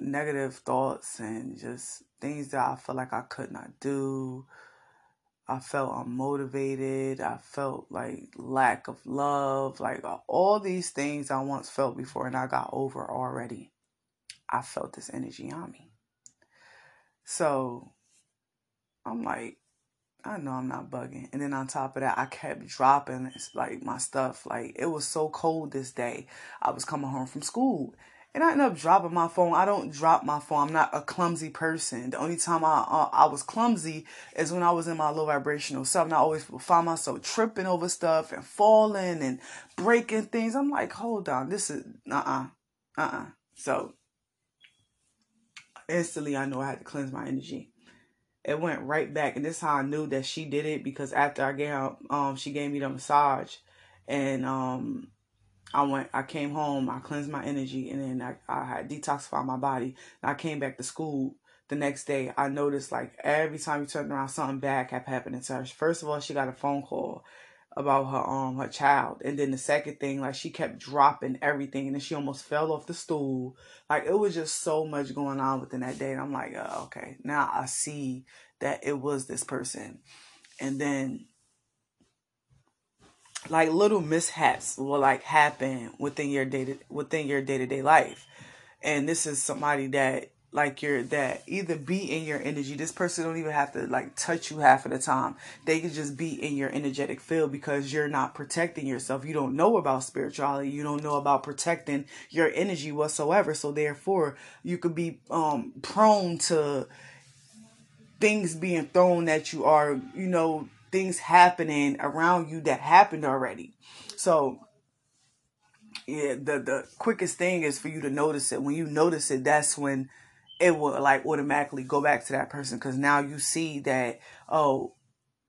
negative thoughts and just things that I felt like I could not do. I felt unmotivated. I felt like lack of love, like all these things I once felt before and I got over already. I felt this energy on me. So I'm like, I know I'm not bugging. And then on top of that, I kept dropping, like, my stuff. Like, it was so cold this day. I was coming home from school, and I ended up dropping my phone. I don't drop my phone. I'm not a clumsy person. The only time I uh, I was clumsy is when I was in my low vibrational self. And I always find myself tripping over stuff and falling and breaking things. I'm like, hold on. This is, uh-uh, uh-uh. So, instantly, I know I had to cleanse my energy. It went right back, and this is how I knew that she did it, because after I gave her, um, she gave me the massage, and um, I went, I came home, I cleansed my energy, and then I, I had detoxified my body. And I came back to school the next day. I noticed, like, every time you turned around, something bad kept happening to her. First of all, she got a phone call about her um her child, and then the second thing, like, she kept dropping everything, and then she almost fell off the stool. Like, it was just so much going on within that day, and I'm like, oh, okay, now I see that it was this person. And then, like, little mishaps will, like, happen within your day to, within your day to day life, and this is somebody that, like, you're that either be in your energy. This person don't even have to, like, touch you half of the time. They can just be in your energetic field because you're not protecting yourself. You don't know about spirituality. You don't know about protecting your energy whatsoever. So therefore, you could be um prone to things being thrown at you, or, you know, things happening around you that happened already. So yeah, the the quickest thing is for you to notice it. When you notice it, that's when it will, like, automatically go back to that person, because now you see that, oh,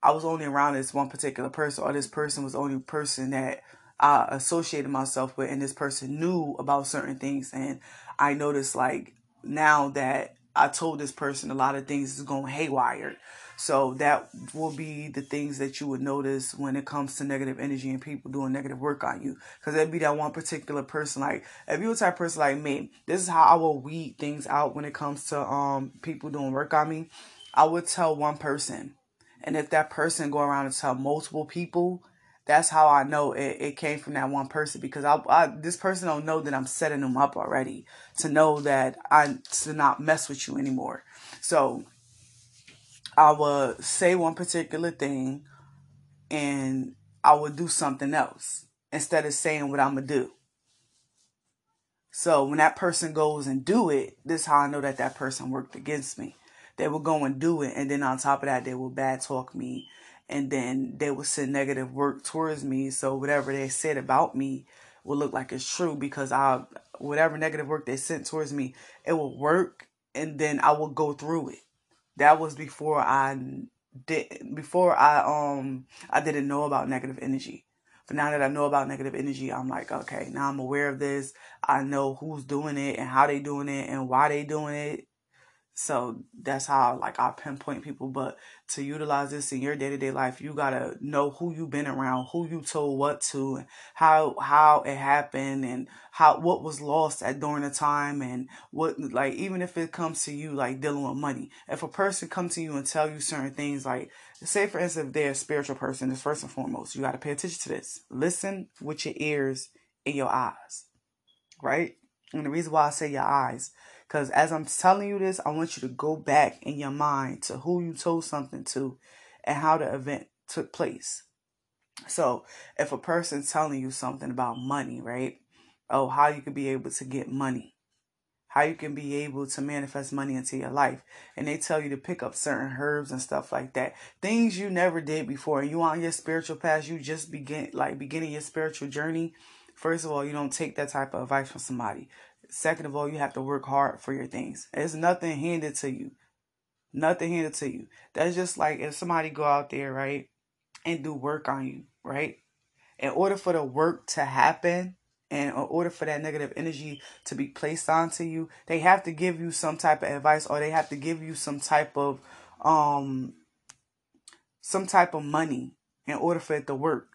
I was only around this one particular person, or this person was the only person that I associated myself with, and this person knew about certain things. And I noticed, like, now that I told this person, a lot of things is going haywire. So that will be the things that you would notice when it comes to negative energy and people doing negative work on you. Because that'd be that one particular person. Like, if you're a type of person like me, this is how I will weed things out when it comes to um people doing work on me. I would tell one person. And if that person go around and tell multiple people, that's how I know it, it came from that one person. Because I, I this person don't know that I'm setting them up already to know that I to not mess with you anymore. So I would say one particular thing, and I would do something else instead of saying what I'm going to do. So when that person goes and do it, this is how I know that that person worked against me. They will go and do it, and then on top of that, they will bad talk me, and then they will send negative work towards me. So whatever they said about me will look like it's true, because I, whatever negative work they sent towards me, it will work, and then I will go through it. That was before I did, before I um I didn't know about negative energy. But now that I know about negative energy, I'm like, okay, now I'm aware of this. I know who's doing it and how they doing it and why they doing it. So that's how, like, I pinpoint people. But to utilize this in your day-to-day life, you got to know who you've been around, who you told what to, and how how it happened, and how what was lost at during the time, and what, like, even if it comes to you, like, dealing with money. If a person comes to you and tell you certain things, like, say, for instance, if they're a spiritual person, it's first and foremost, you got to pay attention to this. Listen with your ears and your eyes, right? And the reason why I say your eyes, because as I'm telling you this, I want you to go back in your mind to who you told something to and how the event took place. So if a person's telling you something about money, right? Oh, how you can be able to get money, how you can be able to manifest money into your life. And they tell you to pick up certain herbs and stuff like that. Things you never did before. And you on your spiritual path, you just begin, like, beginning your spiritual journey. First of all, you don't take that type of advice from somebody. Second of all, you have to work hard for your things. There's nothing handed to you. Nothing handed to you. That's just like if somebody go out there, right, and do work on you, right? In order for the work to happen and in order for that negative energy to be placed onto you, they have to give you some type of advice, or they have to give you some type of, um, some type of money in order for it to work.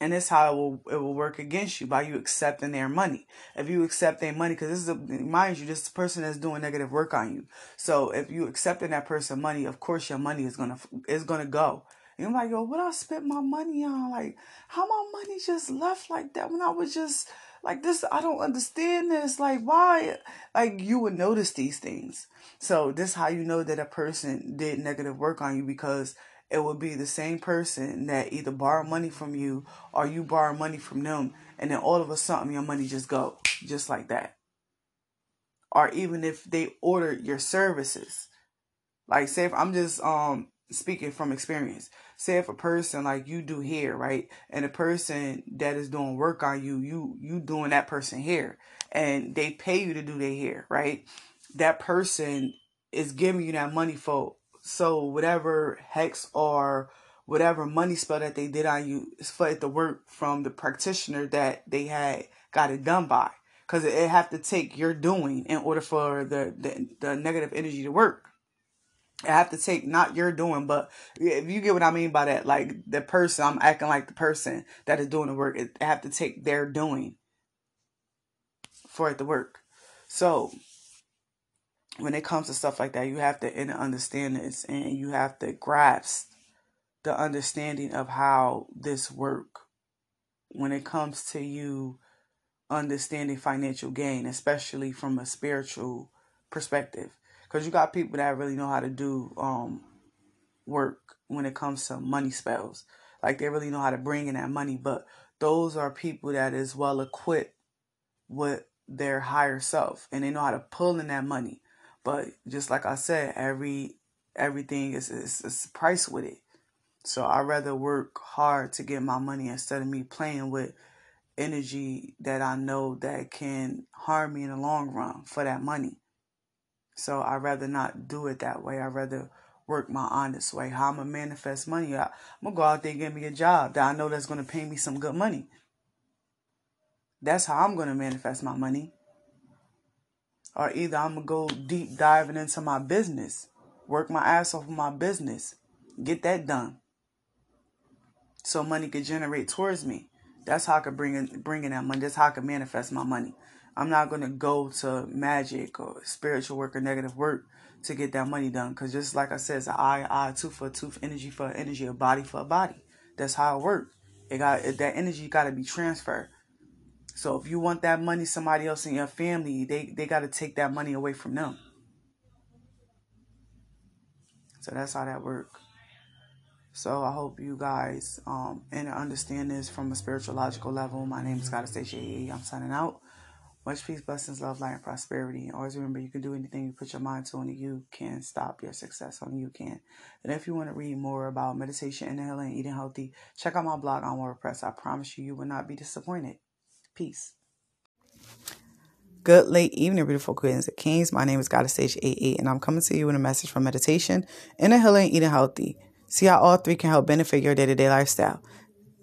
And this is how it will, it will work against you, by you accepting their money. If you accept their money, because this is, a, mind you, this is a person that's doing negative work on you. So if you accepting that person's money, of course your money is gonna is gonna go. And I'm like, yo, what I spent my money on? Like, how my money just left like that when I was just like this? I don't understand this. Like, why? Like, you would notice these things. So this is how you know that a person did negative work on you, because it would be the same person that either borrow money from you or you borrow money from them. And then all of a sudden your money just go just like that. Or even if they order your services, like, say if I'm just um speaking from experience, say if a person, like, you do hair, right? And a person that is doing work on you, you, you doing that person hair, and they pay you to do their hair, right? That person is giving you that money for, so whatever hex or whatever money spell that they did on you is for it to work from the practitioner that they had got it done by. Because it have to take your doing in order for the, the, the negative energy to work. It have to take not your doing, but if you get what I mean by that, like the person, I'm acting like the person that is doing the work, it have to take their doing for it to work. So when it comes to stuff like that, you have to understand this, and you have to grasp the understanding of how this work when it comes to you understanding financial gain, especially from a spiritual perspective, because you got people that really know how to do um work when it comes to money spells. Like, they really know how to bring in that money, but those are people that is well equipped with their higher self, and they know how to pull in that money. But just like I said, every everything is is a price with it. So I'd rather work hard to get my money instead of me playing with energy that I know that can harm me in the long run for that money. So I'd rather not do it that way. I'd rather work my honest way. How I'm going to manifest money? I, I'm going to go out there and get me a job that I know that's going to pay me some good money. That's how I'm going to manifest my money. Or either I'm going to go deep diving into my business, work my ass off of my business, get that done so money could generate towards me. That's how I could bring in, bring in that money. That's how I could manifest my money. I'm not going to go to magic or spiritual work or negative work to get that money done. Because just like I said, it's an eye, eye, tooth for a tooth, energy for an energy, a body for a body. That's how it works. It got, that energy got to be transferred. So if you want that money, somebody else in your family, they, they got to take that money away from them. So that's how that works. So I hope you guys um, and understand this from a spiritual-logical level. My name is Goddess H A E. I'm signing out. Much peace, blessings, love, light, and prosperity. And always remember, you can do anything you put your mind to, and you can stop your success. Only you can. And if you want to read more about meditation, inhaling, and eating healthy, check out my blog on WordPress. I promise you, you will not be disappointed. Peace. Good late evening, beautiful queens and kings. My name is Goddess H A E, and I'm coming to you with a message from meditation, inhaling, and eating healthy. See how all three can help benefit your day-to-day lifestyle.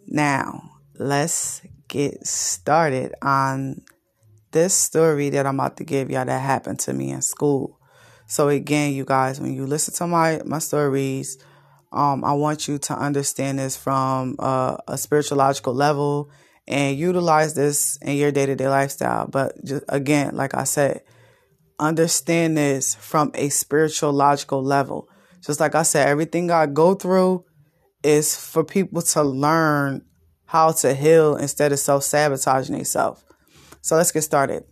Now, let's get started on this story that I'm about to give y'all that happened to me in school. So again, you guys, when you listen to my, my stories, um, I want you to understand this from uh, a spiritual-logical level and utilize this in your day-to-day lifestyle. But just, again, like I said, understand this from a spiritual-logical level. Just like I said, everything I go through is for people to learn how to heal instead of self-sabotaging themselves. So let's get started.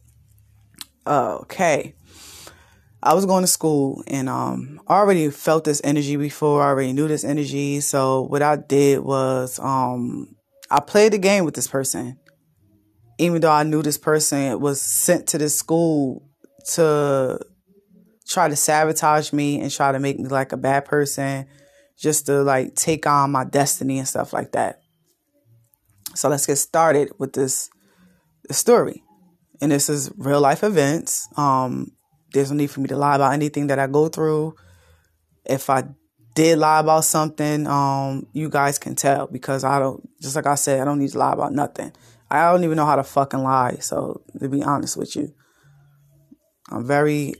Okay. I was going to school and um, I already felt this energy before. I already knew this energy. So what I did was um, I played the game with this person. Even though I knew this person was sent to this school to try to sabotage me and try to make me like a bad person just to like take on my destiny and stuff like that. So let's get started with this story. And this is real life events. Um, there's no need for me to lie about anything that I go through. If I did lie about something, um, you guys can tell because I don't, just like I said, I don't need to lie about nothing. I don't even know how to fucking lie. So to be honest with you, I'm very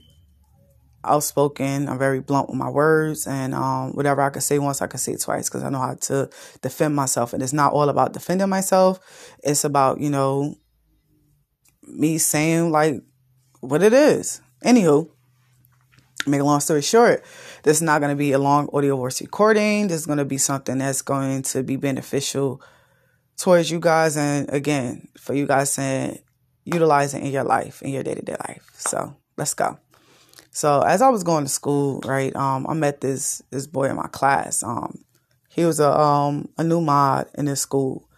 outspoken. I'm very blunt with my words, and um, whatever I can say once, I can say twice because I know how to defend myself. And it's not all about defending myself. It's about, you know, me saying like what it is. Anywho, make a long story short, this is not going to be a long audio voice recording. This is going to be something that's going to be beneficial towards you guys. And again, for you guys saying, utilizing in your life, in your day-to-day life. So let's go. So as I was going to school, right, um, I met this this boy in my class. Um, he was a um a new mod in this school,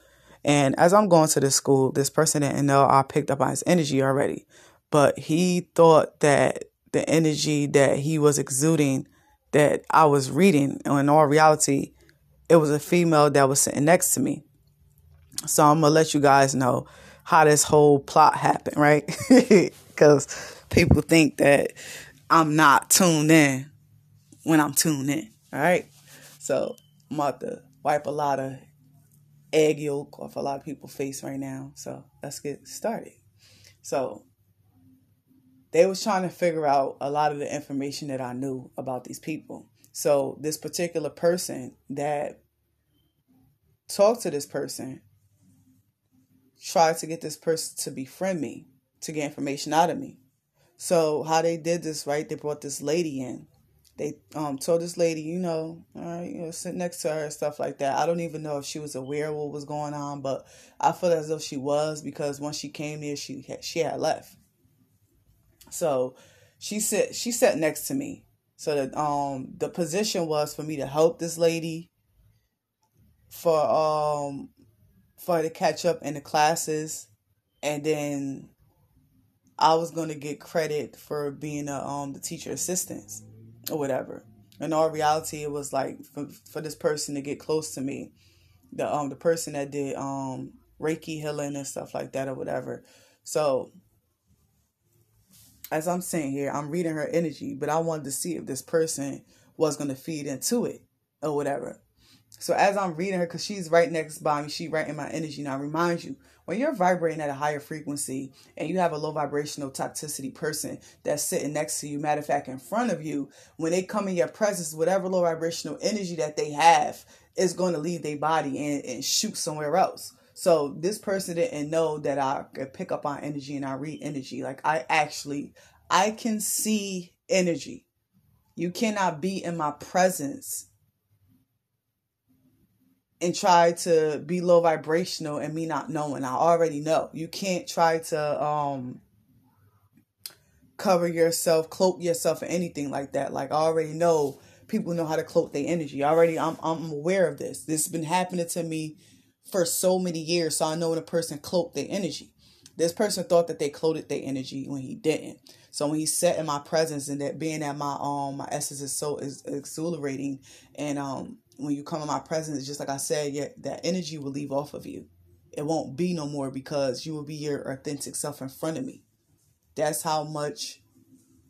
and as I'm going to this school, this person didn't know I picked up on his energy already, but he thought that the energy that he was exuding, that I was reading, and in all reality, it was a female that was sitting next to me. So I'm gonna let you guys know how this whole plot happened, right? Because people think that I'm not tuned in when I'm tuned in, all right? So I'm about to wipe a lot of egg yolk off a lot of people's face right now. So let's get started. So they was trying to figure out a lot of the information that I knew about these people. So this particular person that talked to this person tried to get this person to befriend me, to get information out of me. So how they did this, right, they brought this lady in. They um told this lady, you know, all right, you know, sit next to her and stuff like that. I don't even know if she was aware of what was going on, but I feel as though she was because once she came here, she had, she had left. So she sit, she sat next to me. So that um the position was for me to help this lady for, um, for her to catch up in the classes, and then I was going to get credit for being a, um, the teacher assistant or whatever. In all reality, it was like for, for this person to get close to me, the um the person that did um Reiki healing and stuff like that or whatever. So as I'm sitting here, I'm reading her energy, but I wanted to see if this person was going to feed into it or whatever. So as I'm reading her, because she's right next by me, she's right in my energy. Now, I remind you, when you're vibrating at a higher frequency and you have a low vibrational toxicity person that's sitting next to you, matter of fact, in front of you, when they come in your presence, whatever low vibrational energy that they have is going to leave their body and, and shoot somewhere else. So this person didn't know that I could pick up on energy and I read energy. Like I actually, I can see energy. You cannot be in my presence and try to be low vibrational and me not knowing. I already know. You can't try to um, cover yourself, cloak yourself or anything like that. Like I already know people know how to cloak their energy. Already, I'm I'm aware of this. This has been happening to me for so many years, so I know when a person cloaked their energy. This person thought that they cloaked their energy when he didn't. So when he sat in my presence and that being at my um my essence is so is exhilarating, and um when you come in my presence, it's just like I said, yeah, that energy will leave off of you. It won't be no more because you will be your authentic self in front of me. That's how much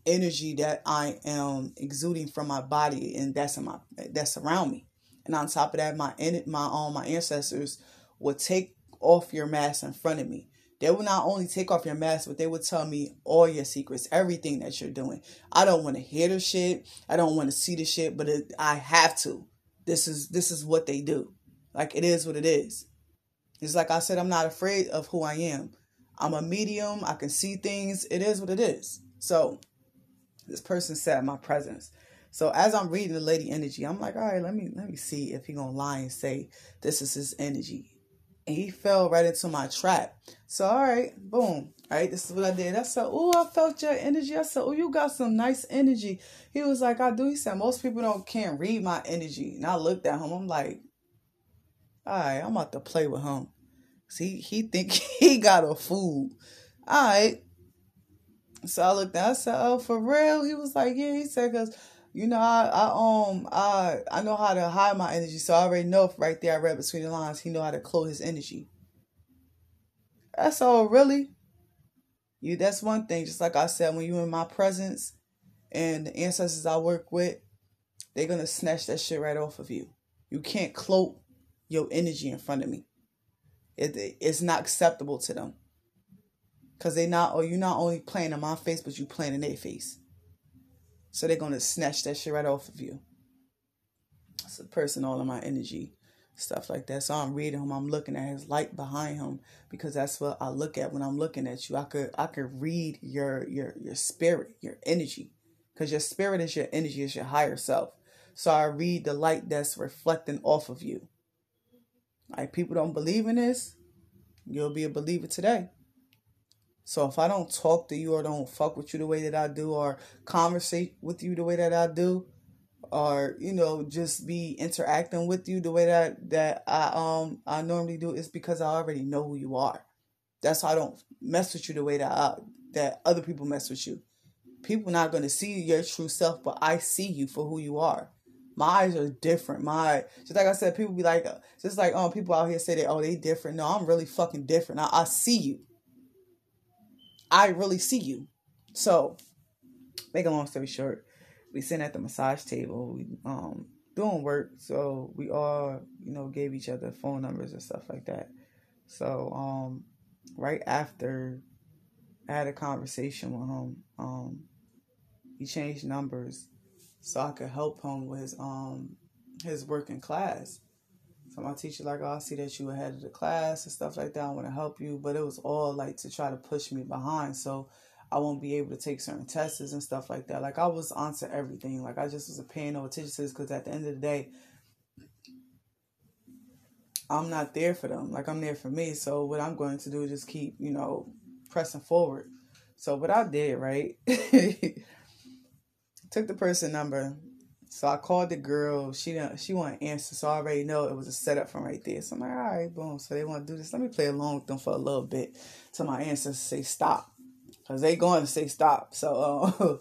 energy that I am exuding from my body, and that's in my that's around me. And on top of that, my my um my ancestors will take off your mask in front of me. They will not only take off your mask, but they will tell me all your secrets, everything that you're doing. I don't want to hear the shit. I don't want to see the shit, but it, I have to. This is this is what they do. Like, it is what it is. It's like I said, I'm not afraid of who I am. I'm a medium. I can see things. It is what it is. So this person sat in my presence. So as I'm reading the lady energy, I'm like, all right, let me let me see if he gonna lie and say this is his energy. And he fell right into my trap. So, all right, boom. All right, this is what I did. I said, oh, I felt your energy. I said, oh, you got some nice energy. He was like, I do. He said, most people don't can't read my energy. And I looked at him. I'm like, all right, I'm about to play with him. See, he think he got a fool. All right. So I looked at him. I said, oh, for real? He was like, yeah. He said, because, you know, I, I um I I know how to hide my energy, so I already know if right there I read between the lines, he know how to clothe his energy. That's all, really. You that's one thing. Just like I said, when you in my presence and the ancestors I work with, they're gonna snatch that shit right off of you. You can't cloak your energy in front of me. It, it it's not acceptable to them. Cause they not or you're not only playing in my face, but you playing in their face. So they're going to snatch that shit right off of you. It's a person, all of my energy, stuff like that. So I'm reading him. I'm looking at his light behind him because that's what I look at when I'm looking at you. I could I could read your your your spirit, your energy, because your spirit is your energy, is your higher self. So I read the light that's reflecting off of you. Like, people don't believe in this. You'll be a believer today. So if I don't talk to you or don't fuck with you the way that I do or conversate with you the way that I do or, you know, just be interacting with you the way that, that I um I normally do, it's because I already know who you are. That's why I don't mess with you the way that, I, that other people mess with you. People are not going to see your true self, but I see you for who you are. My eyes are different. My just like I said, people be like, just like um people out here say that, oh, they different. No, I'm really fucking different. I, I see you. I really see you. So, make a long story short, we sitting at the massage table, we um doing work, so we all, you know, gave each other phone numbers and stuff like that. So, um, right after I had a conversation with him, um, he changed numbers so I could help him with his um his work in class. So my teacher, like, oh, I see that you ahead of the class and stuff like that. I want to help you. But it was all, like, to try to push me behind. So I won't be able to take certain tests and stuff like that. Like, I was onto everything. Like, I just was paying no attention to this because at the end of the day, I'm not there for them. Like, I'm there for me. So what I'm going to do is just keep, you know, pressing forward. So what I did, right, took the person number. So I called the girl. She didn't, she wouldn't answer. So I already know it was a setup from right there. So I'm like, all right, boom. So they want to do this. Let me play along with them for a little bit till my ancestors say stop. Because they going to say stop. So uh,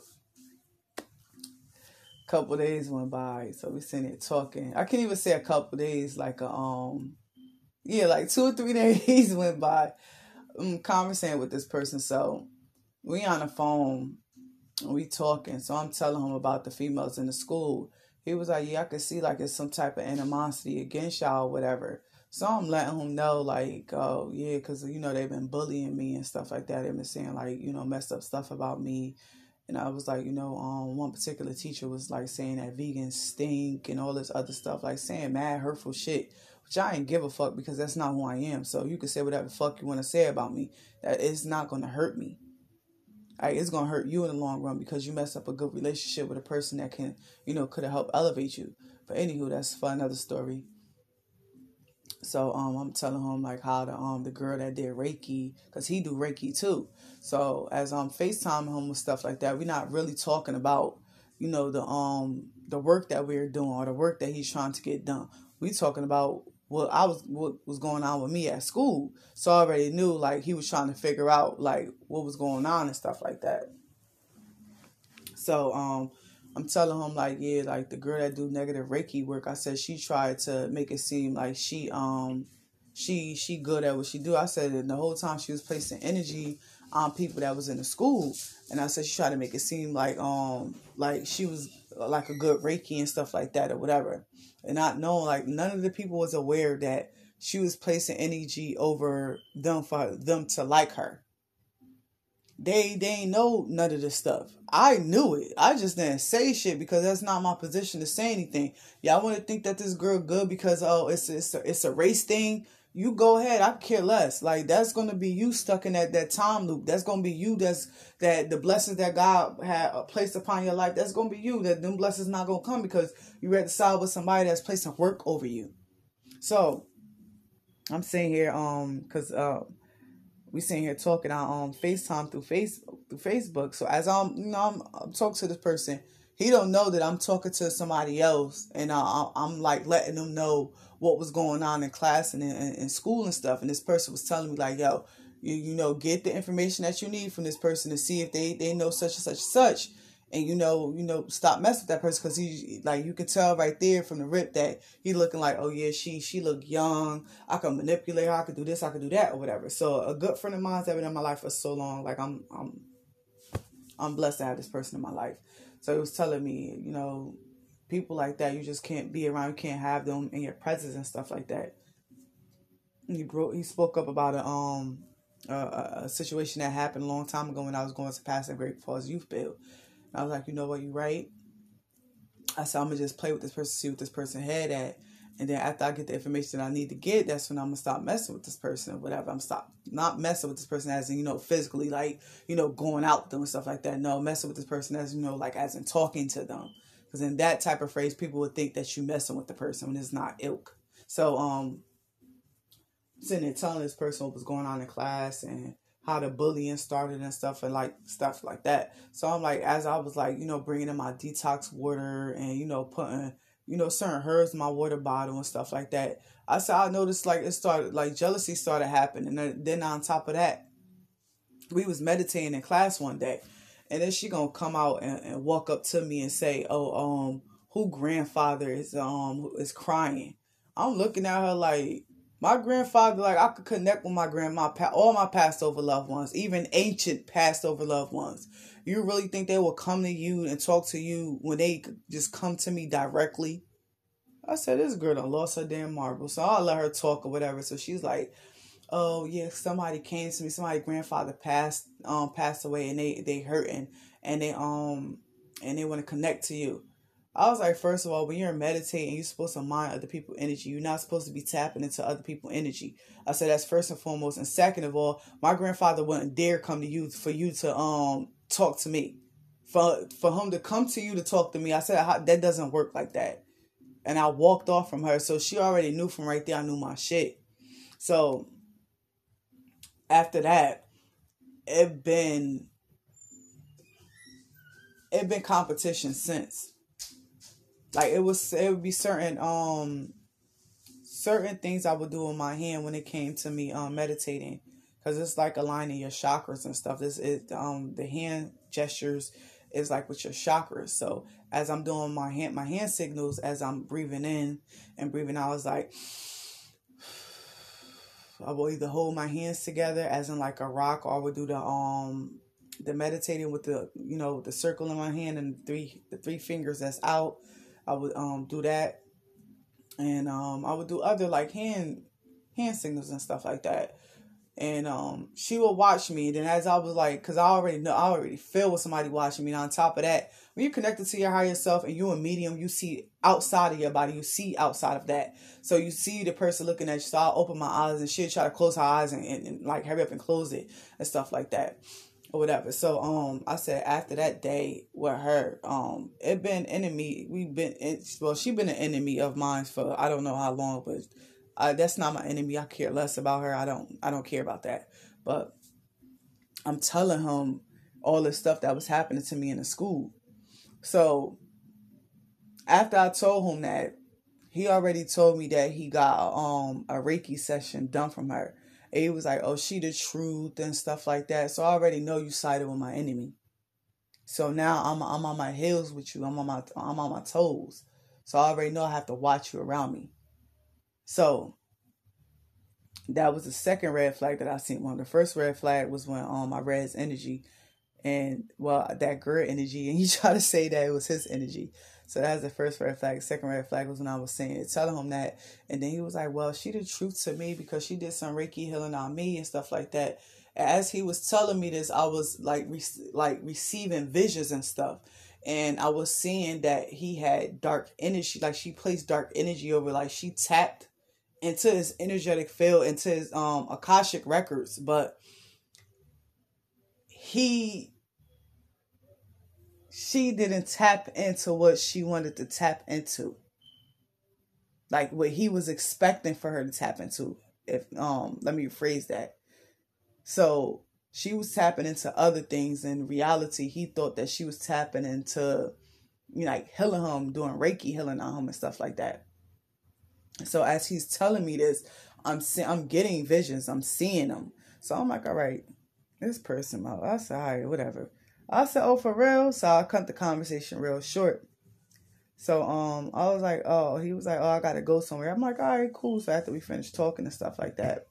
a couple of days went by. So we sitting there talking. I can't even say a couple of days. Like, a, um, yeah, like two or three days went by. I'm conversating with this person. So we on the phone. We talking, so I'm telling him about the females in the school. He was like, yeah, I could see, like, it's some type of animosity against y'all or whatever. So I'm letting him know, like, oh, yeah, because, you know, they've been bullying me and stuff like that. They've been saying, like, you know, messed up stuff about me. And I was like, you know, um, one particular teacher was, like, saying that vegans stink and all this other stuff, like, saying mad, hurtful shit, which I ain't give a fuck because that's not who I am. So you can say whatever fuck you want to say about me. That it's not going to hurt me. Right, it's going to hurt you in the long run because you messed up a good relationship with a person that can, you know, could have helped elevate you. But anywho, that's for another story. So um, I'm telling him, like, how the um the girl that did Reiki, because he do Reiki too. So as I'm FaceTiming him with stuff like that, we're not really talking about you know, the um the work that we're doing or the work that he's trying to get done. We talking about what I was what was going on with me at school. So I already knew, like, he was trying to figure out, like, what was going on and stuff like that. So um I'm telling him, like, yeah, like, the girl that do negative Reiki work, I said she tried to make it seem like she um she she good at what she do. I said, and the whole time she was placing energy on people that was in the school, and I said she tried to make it seem like um like she was like a good Reiki and stuff like that or whatever, and not knowing, like, none of the people was aware that she was placing energy over them for them to like her. They they ain't know none of this stuff. I knew it. I just didn't say shit because that's not my position to say anything. Y'all want to think that this girl good because, oh, it's it's a, it's a race thing. You go ahead. I care less. Like, that's gonna be you stuck in that that time loop. That's gonna be you. That's that the blessings that God had placed upon your life. That's gonna be you. That them blessings not gonna come because you're at the side with somebody that's placing work over you. So I'm sitting here, um, cause uh. we sitting here talking on um, FaceTime through face through Facebook. So as I'm, you know, I'm, I'm talking to this person, he don't know that I'm talking to somebody else, and I, I'm like letting them know what was going on in class and in, in school and stuff. And this person was telling me, like, yo, you you know, get the information that you need from this person to see if they they know such and such and such, and you know you know stop messing with that person, because he, like, you can tell right there from the rip that he looking like, oh yeah, she she look young, I can manipulate her, I can do this, I can do that or whatever. So a good friend of mine's been in my life for so long, like, I'm I'm I'm blessed to have this person in my life. So he was telling me, you know, people like that you just can't be around, you can't have them in your presence and stuff like that. And he broke he spoke up about a um a, a situation that happened a long time ago when I was going to Pasadena Great Falls Youth Build. I was like, you know what, you right. I said, I'm going to just play with this person, see what this person head at. And then after I get the information that I need to get, that's when I'm going to stop messing with this person or whatever. I'm stop not messing with this person as in, you know, physically, like, you know, going out with them and stuff like that. No, messing with this person as, you know, like, as in talking to them. Because in that type of phrase, people would think that you messing with the person when it's not ilk. So, um, sitting there telling this person what was going on in class and how the bullying started and stuff and like stuff like that. So I'm like, as I was like, you know, bringing in my detox water and, you know, putting, you know, certain herbs in my water bottle and stuff like that. I said, I noticed, like, it started, like, jealousy started happening. And then on top of that, we was meditating in class one day, and then she gonna come out and, and walk up to me and say, oh, um, who grandfather is, um, is crying. I'm looking at her like, my grandfather, like, I could connect with my grandma, all my passed over loved ones, even ancient passed over loved ones. You really think they will come to you and talk to you when they just come to me directly? I said, this girl done lost her damn marble. So I'll let her talk or whatever. So she's like, oh yeah, somebody came to me, somebody grandfather passed, um, passed away, and they, they hurting, and they, um, and they want to connect to you. I was like, first of all, when you're meditating, you're supposed to mind other people's energy. You're not supposed to be tapping into other people's energy. I said, that's first and foremost. And second of all, my grandfather wouldn't dare come to you for you to um talk to me. For for him to come to you to talk to me, I said, that doesn't work like that. And I walked off from her. So she already knew from right there, I knew my shit. So after that, it been, it been competition since. Like, it was, it would be certain, um, certain things I would do with my hand when it came to me, um, meditating. Cause it's like aligning your chakras and stuff. This is, um, the hand gestures is like with your chakras. So as I'm doing my hand, my hand signals, as I'm breathing in and breathing out, I was like, I will either hold my hands together as in like a rock, or I would do the, um, the meditating with the, you know, the circle in my hand and the three, the three fingers that's out. I would um do that, and um I would do other like hand hand signals and stuff like that, and um she would watch me. And then as I was like, cause I already know, I already feel with somebody watching me. And on top of that, when you're connected to your higher self and you're a medium, you see outside of your body, you see outside of that. So you see the person looking at you. So I open my eyes and she'd try to close her eyes and, and, and like hurry up and close it and stuff like that. Or whatever. So um, I said after that day with her, um, it been enemy. We've been in, well, she been an enemy of mine for I don't know how long, but I, that's not my enemy. I care less about her. I don't. I don't care about that. But I'm telling him all the stuff that was happening to me in the school, So after I told him that, he already told me that he got um a Reiki session done from her. And he was like, oh, she the truth and stuff like that. So I already know you sided with my enemy. So now I'm I'm on my heels with you. I'm on my I'm on my toes. So I already know I have to watch you around me. So that was the second red flag that I seen. One, the first red flag was when um I read his energy, and well that girl energy, and he tried to say that it was his energy. So that was the first red flag. The second red flag was when I was saying it, telling him that, and then he was like, "Well, she the truth to me because she did some Reiki healing on me and stuff like that." As he was telling me this, I was like, re like receiving visions and stuff. And I was seeing that he had dark energy, like she placed dark energy over, like she tapped into his energetic field, into his um, Akashic records. But he, she didn't tap into what she wanted to tap into. Like what he was expecting for her to tap into. If um, let me rephrase that. So she was tapping into other things. In reality, he thought that she was tapping into, you know, like healing him, doing Reiki healing on him and stuff like that. So as he's telling me this, I'm see I'm getting visions. I'm seeing them. So I'm like, all right, this person, I said, all right, whatever. I said, oh, for real? So I cut the conversation real short. So um, I was like, oh, he was like, oh, I got to go somewhere. I'm like, all right, cool. So after we finished talking and stuff like that,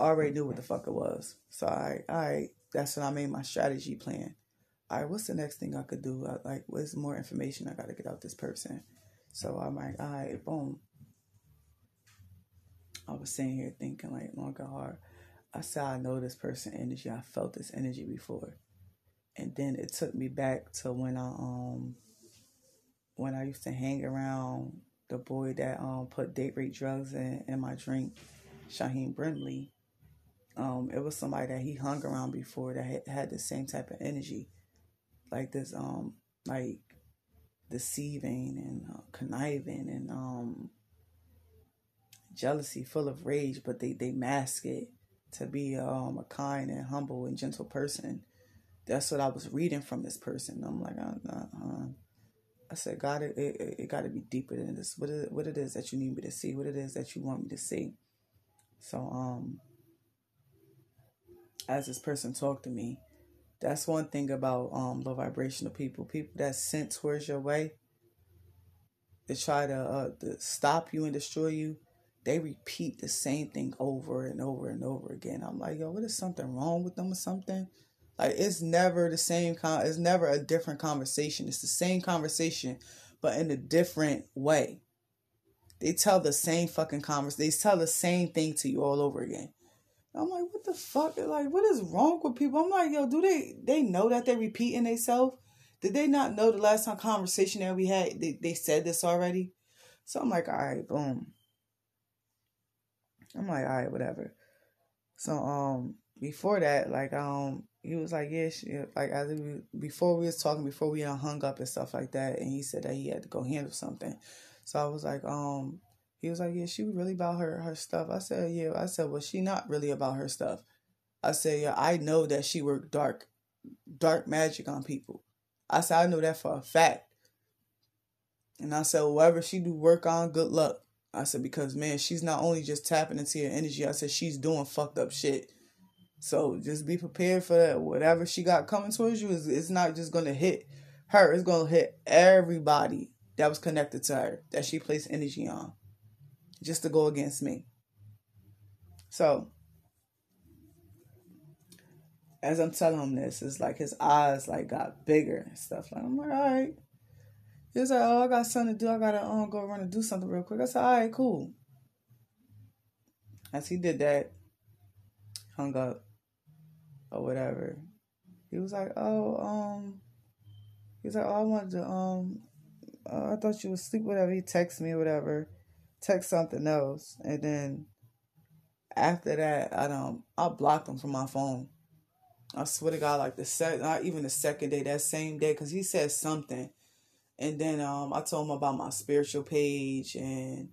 I already knew what the fuck it was. So I, I, that's when I made my strategy plan. All right, what's the next thing I could do? I, like, what's more information I got to get out this person? So I'm like, all right, boom. I was sitting here thinking, like, long and hard. I said, I know this person energy. I felt this energy before. And then it took me back to when I, um, when I used to hang around the boy that um put date rape drugs in, in my drink, Shaheem Brindley. Um, it was somebody that he hung around before that had, had the same type of energy, like this, um, like deceiving and uh, conniving and um, jealousy, full of rage, but they they mask it to be um a kind and humble and gentle person. That's what I was reading from this person. I'm like, uh, uh, I said, God, it it, it got to be deeper than this. What is it, what it is that you need me to see? What it is that you want me to see? So um. As this person talked to me, that's one thing about um, low vibrational people. People that sent towards your way, they try to, uh, to stop you and destroy you. They repeat the same thing over and over and over again. I'm like, yo, what is something wrong with them or something? Like, it's never the same. Con it's never a different conversation. It's the same conversation, but in a different way. They tell the same fucking conversation. They tell the same thing to you all over again. I'm like, what the fuck? Like, what is wrong with people? I'm like, yo, do they, they know that they're repeating themselves? Did they not know the last time conversation that we had, they, they said this already? So I'm like, all right, boom. I'm like, all right, whatever. So um, before that, like, um, he was like, yeah, she, like, as we, before we was talking, before we hung up and stuff like that, and he said that he had to go handle something. So I was like, um... he was like, yeah, she really about her, her stuff. I said, yeah. I said, well, she not really about her stuff. I said, yeah, I know that she worked dark, dark magic on people. I said, I know that for a fact. And I said, whatever she do work on, good luck. I said, because, man, she's not only just tapping into your energy. I said, she's doing fucked up shit. So just be prepared for that. Whatever she got coming towards you, is it's not just going to hit her. It's going to hit everybody that was connected to her, that she placed energy on, just to go against me. So as I'm telling him this, it's like his eyes like got bigger and stuff. Like, I'm like, all right. He was like, oh, I got something to do. I gotta um, go run and do something real quick. I said, all right, cool. As he did that, hung up or whatever. He was like, oh, um, he was like, oh, I wanted to, um, uh, I thought you was asleep, whatever. He texted me or whatever. Text something else, and then after that, I um I blocked him from my phone. I swear to God, like the sec, not even the second day, that same day, because he said something, and then um I told him about my spiritual page, and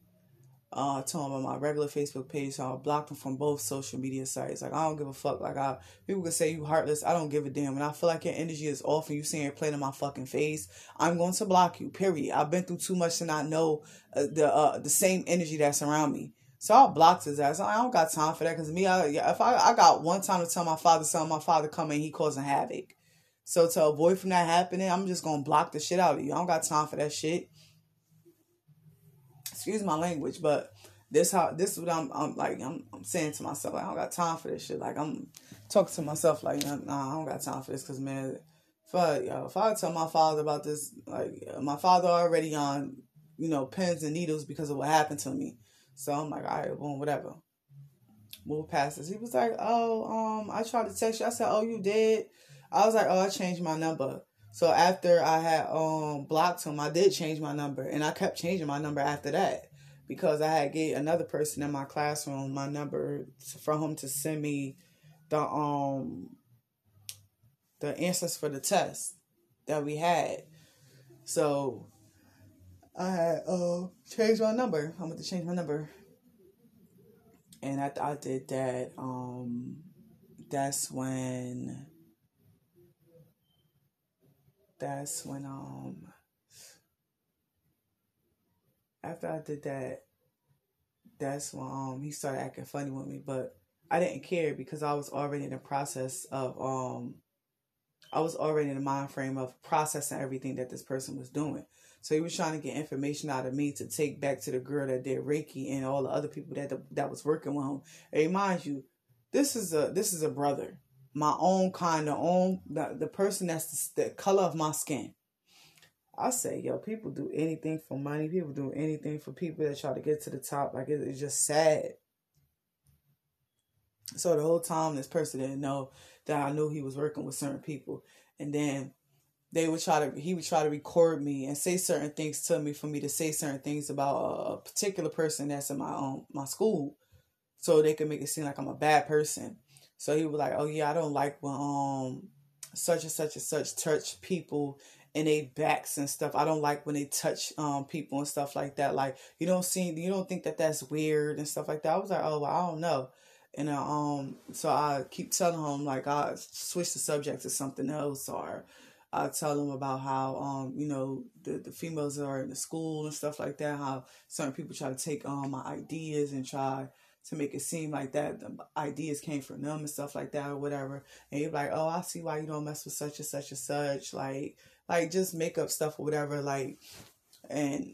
uh, to him on my regular Facebook page, so I'll block him from both social media sites. Like, I don't give a fuck. Like, I, people can say you heartless. I don't give a damn. When I feel like your energy is off and you sitting here playing in my fucking face, I'm going to block you, period. I've been through too much to not know uh, the uh, the same energy that's around me. So I blocked his ass. I don't got time for that, because me, I, if I, I got one time to tell my father something, my father come in, he causing havoc. So to avoid from that happening, I'm just going to block the shit out of you. I don't got time for that shit. Excuse my language, but this how this is what I'm, I'm like, I'm, I'm saying to myself, like, I don't got time for this shit. Like, I'm talking to myself like, nah, I don't got time for this, because, man, fuck, yo, if I tell my father about this, like, my father already on, you know, pins and needles because of what happened to me. So I'm like, all right, boom, whatever. Move past this. He was like, oh, um, I tried to text you. I said, oh, you did? I was like, oh, I changed my number. So after I had um blocked him, I did change my number. And I kept changing my number after that, because I had gave another person in my classroom my number for him to send me the um the answers for the test that we had. So I had uh, changed my number. I'm going to change my number. And after I did that, um, that's when, that's when, um, after I did that, that's when um, he started acting funny with me. But I didn't care, because I was already in the process of, um, I was already in the mind frame of processing everything that this person was doing. So he was trying to get information out of me to take back to the girl that did Reiki and all the other people that that was working with him. And mind you, this is a this is a brother, my own kind, the own the, the person that's the, the color of my skin. I say, yo, people do anything for money. People do anything for people that try to get to the top. Like, it, it's just sad. So the whole time, this person didn't know that I knew he was working with certain people, and then they would try to, he would try to record me and say certain things to me for me to say certain things about a particular person that's in my own, my school, so they could make it seem like I'm a bad person. So he was like, oh yeah, I don't like when um such and such and such touch people and they backs and stuff. I don't like when they touch um people and stuff like that. Like, you don't see, you don't think that that's weird and stuff like that. I was like, oh, well, I don't know. And uh, um, so I keep telling him, like, I switch the subject to something else, or I tell them about how, um, you know, the, the females are in the school and stuff like that, how certain people try to take um, my ideas and try to make it seem like that the ideas came from them and stuff like that or whatever. And you're like, oh, I see why you don't mess with such and such and such. Like, like just make up stuff or whatever. Like, and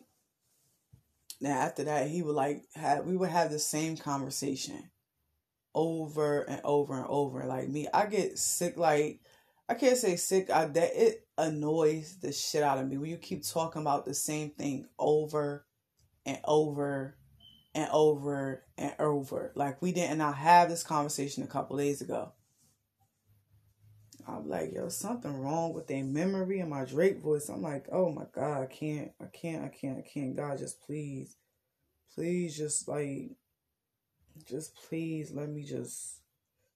now after that, he would like, have, we would have the same conversation over and over and over. Like, me, I get sick, like, I can't say sick. I, that it annoys the shit out of me when you keep talking about the same thing over and over and over and over. Like, we didn't I have this conversation a couple days ago. I'm like, yo, something wrong with their memory and my Drake voice. I'm like, oh my God, I can't, I can't, I can't, I can't. God, just please, please, just like, just please let me just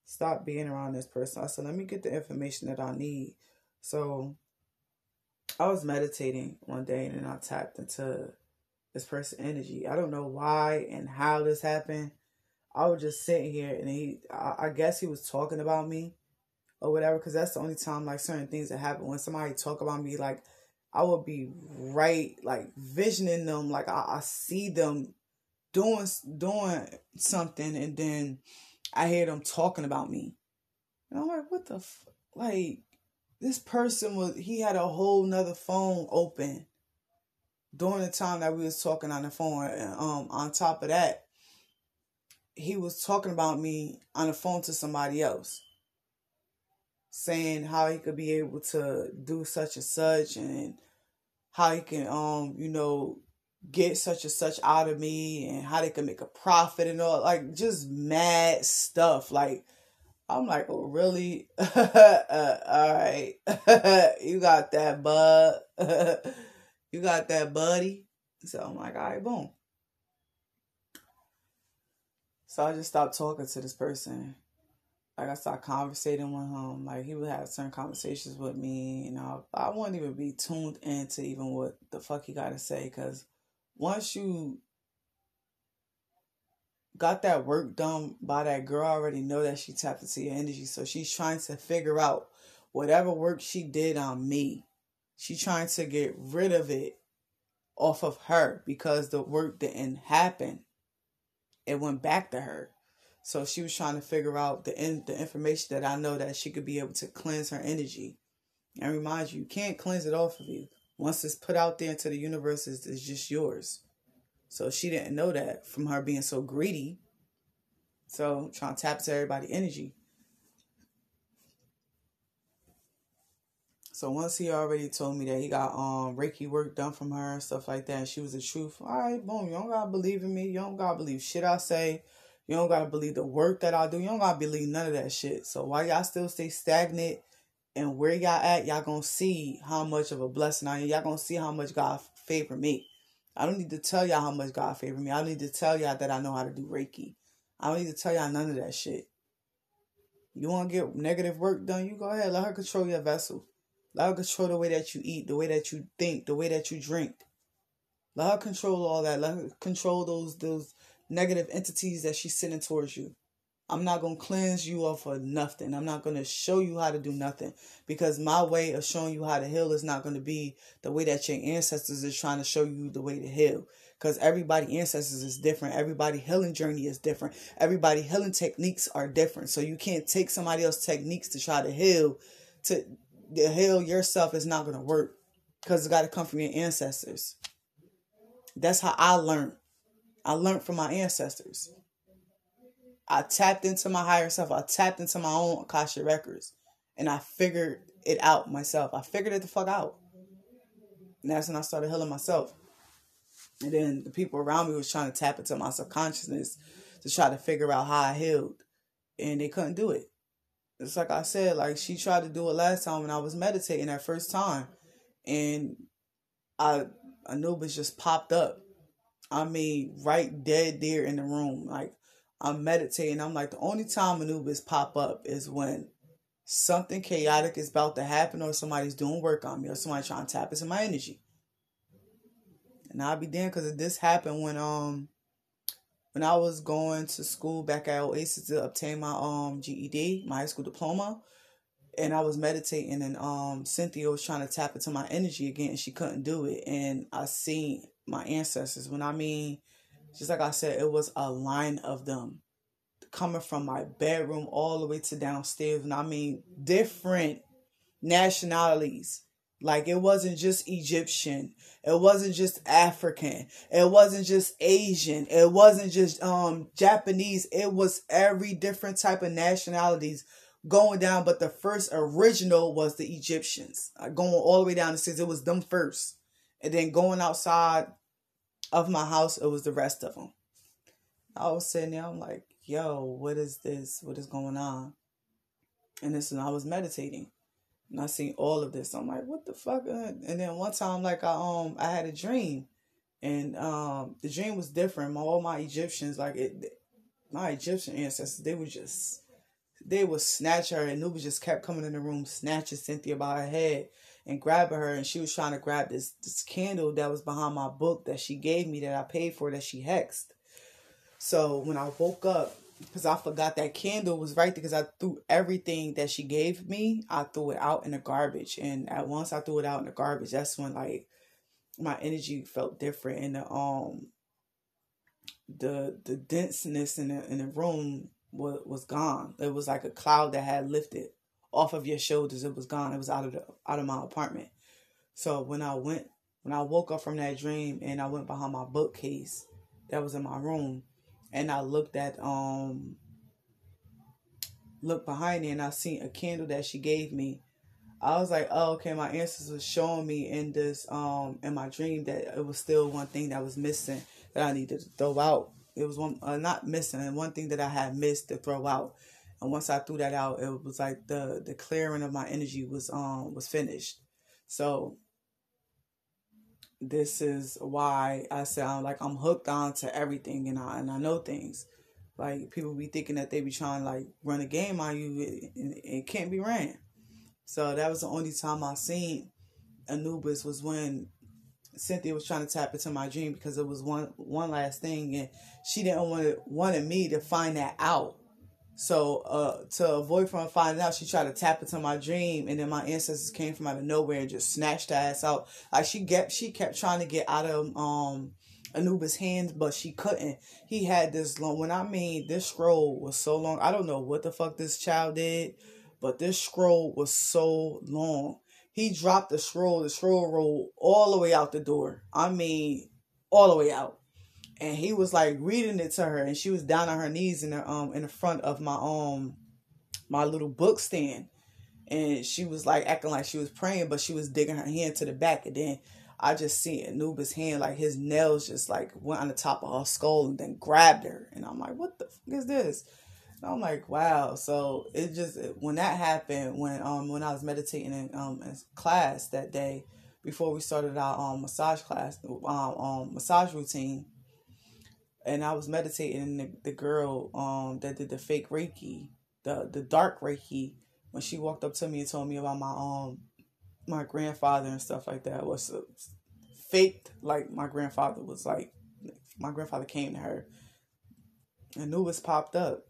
stop being around this person. I said, let me get the information that I need. So I was meditating one day, and then I tapped into this person's energy. I don't know why and how this happened. I was just sitting here, and he, I, I guess he was talking about me or whatever, because that's the only time, like, certain things that happen. When somebody talk about me, like, I would be right, like, visioning them. Like, I, I see them doing, doing something, and then I hear them talking about me. And I'm like, what the f-? Like, this person was, he had a whole nother phone open during the time that we was talking on the phone. And um, on top of that, he was talking about me on the phone to somebody else, saying how he could be able to do such and such, and how he can, um, you know, get such and such out of me, and how they can make a profit and all, like, just mad stuff. Like, I'm like, oh, really? uh, all right. You got that, bud. You got that, buddy. So I'm like, all right, boom. So I just stopped talking to this person. Like, I started conversating with him. Like, he would have certain conversations with me, and I, I wouldn't even be tuned into even what the fuck he got to say, because once you got that work done by that girl. I already know that she tapped into your energy. So she's trying to figure out whatever work she did on me. She's trying to get rid of it off of her because the work didn't happen. It went back to her. So she was trying to figure out the in, the information that I know that she could be able to cleanse her energy. And remind you, you can't cleanse it off of you. Once it's put out there into the universe, it's, it's just yours. So she didn't know that from her being so greedy. So trying to tap into everybody's energy. So once he already told me that he got um Reiki work done from her and stuff like that, and she was the truth. All right, boom, you don't gotta believe in me. You don't gotta believe shit I say. You don't gotta believe the work that I do. You don't gotta believe none of that shit. So while y'all still stay stagnant and where y'all at, y'all gonna see how much of a blessing I am. Y'all gonna see how much God favored me. I don't need to tell y'all how much God favored me. I don't need to tell y'all that I know how to do Reiki. I don't need to tell y'all none of that shit. You wanna get negative work done? You go ahead. Let her control your vessel. Let her control the way that you eat, the way that you think, the way that you drink. Let her control all that. Let her control those those negative entities that she's sending towards you. I'm not going to cleanse you off of nothing. I'm not going to show you how to do nothing. Because my way of showing you how to heal is not going to be the way that your ancestors is trying to show you the way to heal. Because everybody's ancestors is different. Everybody's healing journey is different. Everybody's healing techniques are different. So you can't take somebody else's techniques to try to heal to... The hell yourself is not going to work because it's got to come from your ancestors. That's how I learned. I learned from my ancestors. I tapped into my higher self. I tapped into my own Akasha records and I figured it out myself. I figured it the fuck out. And that's when I started healing myself. And then the people around me was trying to tap into my subconsciousness to try to figure out how I healed, and they couldn't do it. It's like I said, like she tried to do it last time when I was meditating that first time. And I, Anubis just popped up. I mean, right dead there in the room. Like I'm meditating. I'm like, the only time Anubis pop up is when something chaotic is about to happen or somebody's doing work on me or somebody trying to tap into my energy. And I'll be damned, because this happened when, um, when I was going to school back at Oasis to obtain my um G E D, my high school diploma, and I was meditating, and um Cynthia was trying to tap into my energy again, and she couldn't do it. And I seen my ancestors. When I mean, just like I said, it was a line of them coming from my bedroom all the way to downstairs. And I mean, different nationalities. Like, it wasn't just Egyptian. It wasn't just African. It wasn't just Asian. It wasn't just um Japanese. It was every different type of nationalities going down. But the first original was the Egyptians. Going all the way down the stairs, it was them first. And then going outside of my house, it was the rest of them. I was sitting there, I'm like, yo, what is this? What is going on? And this is when I was meditating. And I seen all of this. I'm like, what the fuck? And then one time, like, I um, I had a dream. And um, the dream was different. My, all my Egyptians, like, it, my Egyptian ancestors, they were just, they would snatch her. And Anubis just kept coming in the room, snatching Cynthia by her head and grabbing her. And she was trying to grab this, this candle that was behind my book that she gave me, that I paid for, that she hexed. So when I woke up, because I forgot that candle was right there, because I threw everything that she gave me. I threw it out in the garbage. And at once I threw it out in the garbage, that's when, like, my energy felt different. And the um the the denseness in the in the room was, was gone. It was like a cloud that had lifted off of your shoulders. It was gone. It was out of the out of my apartment. So when I went when I woke up from that dream and I went behind my bookcase that was in my room, and I looked at, um, looked behind it, and I seen a candle that she gave me. I was like, oh, okay, my ancestors was showing me in this, um, in my dream, that it was still one thing that was missing that I needed to throw out. It was one, uh, not missing, and one thing that I had missed to throw out. And once I threw that out, it was like the, the clearing of my energy was, um, was finished. So this is why I said I'm like I'm hooked on to everything, and I and I know things. Like, people be thinking that they be trying to, like, run a game on you. It, it, it can't be ran. So that was the only time I seen Anubis, was when Cynthia was trying to tap into my dream because it was one one last thing, and she didn't want to, wanted me to find that out. So uh, to avoid from finding out, she tried to tap into my dream, and then my ancestors came from out of nowhere and just snatched her ass out. Like she kept she kept trying to get out of um Anubis' hands, but she couldn't. He had this long. When I mean, this scroll was so long. I don't know what the fuck this child did, but this scroll was so long. He dropped the scroll. The scroll rolled all the way out the door. I mean, all the way out. And he was like reading it to her, and she was down on her knees in the um in the front of my um my little book stand, and she was like acting like she was praying, but she was digging her hand to the back, and then I just see Anubis' hand, like his nails just like went on the top of her skull and then grabbed her. And I'm like, what the fuck is this? And I'm like, wow. So it just, when that happened, when um when I was meditating in um in class that day before we started our um massage class um, um massage routine, and I was meditating, and the, the girl um that did the fake Reiki, the the dark Reiki, when she walked up to me and told me about my um. my grandfather and stuff like that was faked. Like my grandfather was like, my grandfather came to her, and Anubis popped up,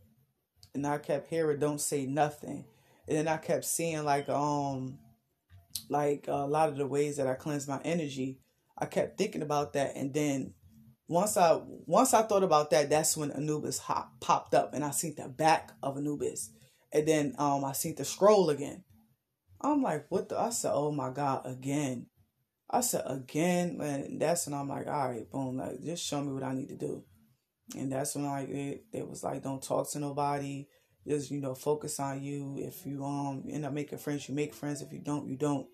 and I kept hearing, don't say nothing. And then I kept seeing like, um, like a lot of the ways that I cleanse my energy. I kept thinking about that. And then once I, once I thought about that, that's when Anubis hop, popped up, and I seen the back of Anubis. And then, um, I seen the scroll again. I'm like, what the? I said, oh my God, again. I said, again? And that's when I'm like, all right, boom, like, just show me what I need to do. And that's when, like, it, it was like, don't talk to nobody. Just, you know, focus on you. If you um end up making friends, you make friends. If you don't, you don't.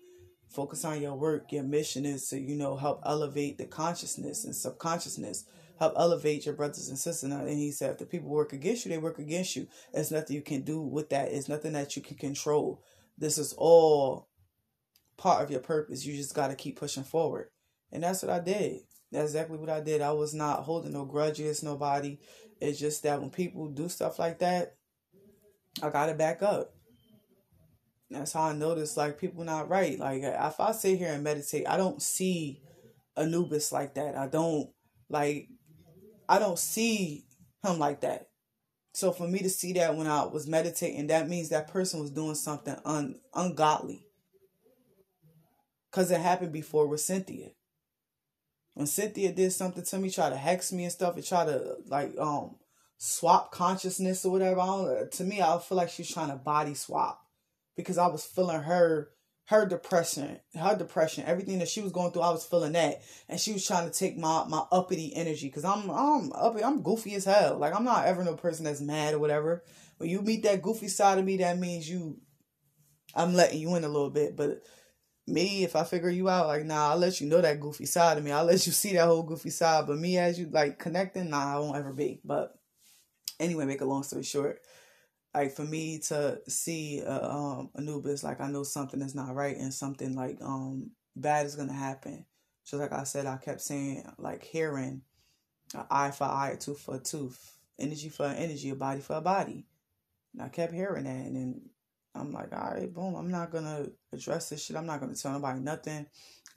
Focus on your work. Your mission is to, you know, help elevate the consciousness and subconsciousness. Help elevate your brothers and sisters. And he said, if the people work against you, they work against you. There's nothing you can do with that. It's nothing that you can control. This is all part of your purpose. You just got to keep pushing forward. And that's what I did. That's exactly what I did. I was not holding no grudges, nobody. It's just that when people do stuff like that, I got to back up. That's how I noticed, like, people not right. Like, if I sit here and meditate, I don't see Anubis like that. I don't, like, I don't see him like that. So for me to see that when I was meditating, that means that person was doing something un ungodly. Because it happened before with Cynthia. When Cynthia did something to me, tried to hex me and stuff, and tried to, like, um swap consciousness or whatever. I don't, to me, I feel like she's trying to body swap. Because I was feeling her, her depression, her depression, everything that she was going through, I was feeling that. And she was trying to take my, my uppity energy. Cause I'm, I'm uppity, I'm goofy as hell. Like, I'm not ever no person that's mad or whatever. When you meet that goofy side of me, that means you, I'm letting you in a little bit. But me, if I figure you out, like, nah, I'll let you know that goofy side of me. I'll let you see that whole goofy side. But me as you, like, connecting, nah, I won't ever be. But anyway, make a long story short. Like, for me to see uh, um, Anubis, like, I know something is not right, and something, like, um bad is going to happen. So, like I said, I kept saying, like, hearing an eye for eye, a tooth for a tooth, energy for an energy, a body for a body. And I kept hearing that, and then I'm like, all right, boom, I'm not going to address this shit. I'm not going to tell nobody nothing.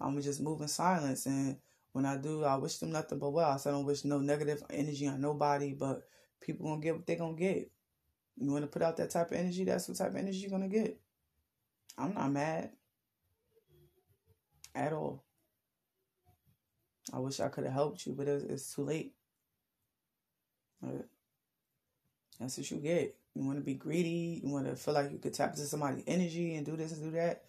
I'm going to just move in silence. And when I do, I wish them nothing but well. So I don't wish no negative energy on nobody, but people going to get what they going to get. You want to put out that type of energy, that's what type of energy you're going to get. I'm not mad at all. I wish I could have helped you, but it's, it's too late. Right. That's what you get. You want to be greedy. You want to feel like you could tap into somebody's energy and do this and do that.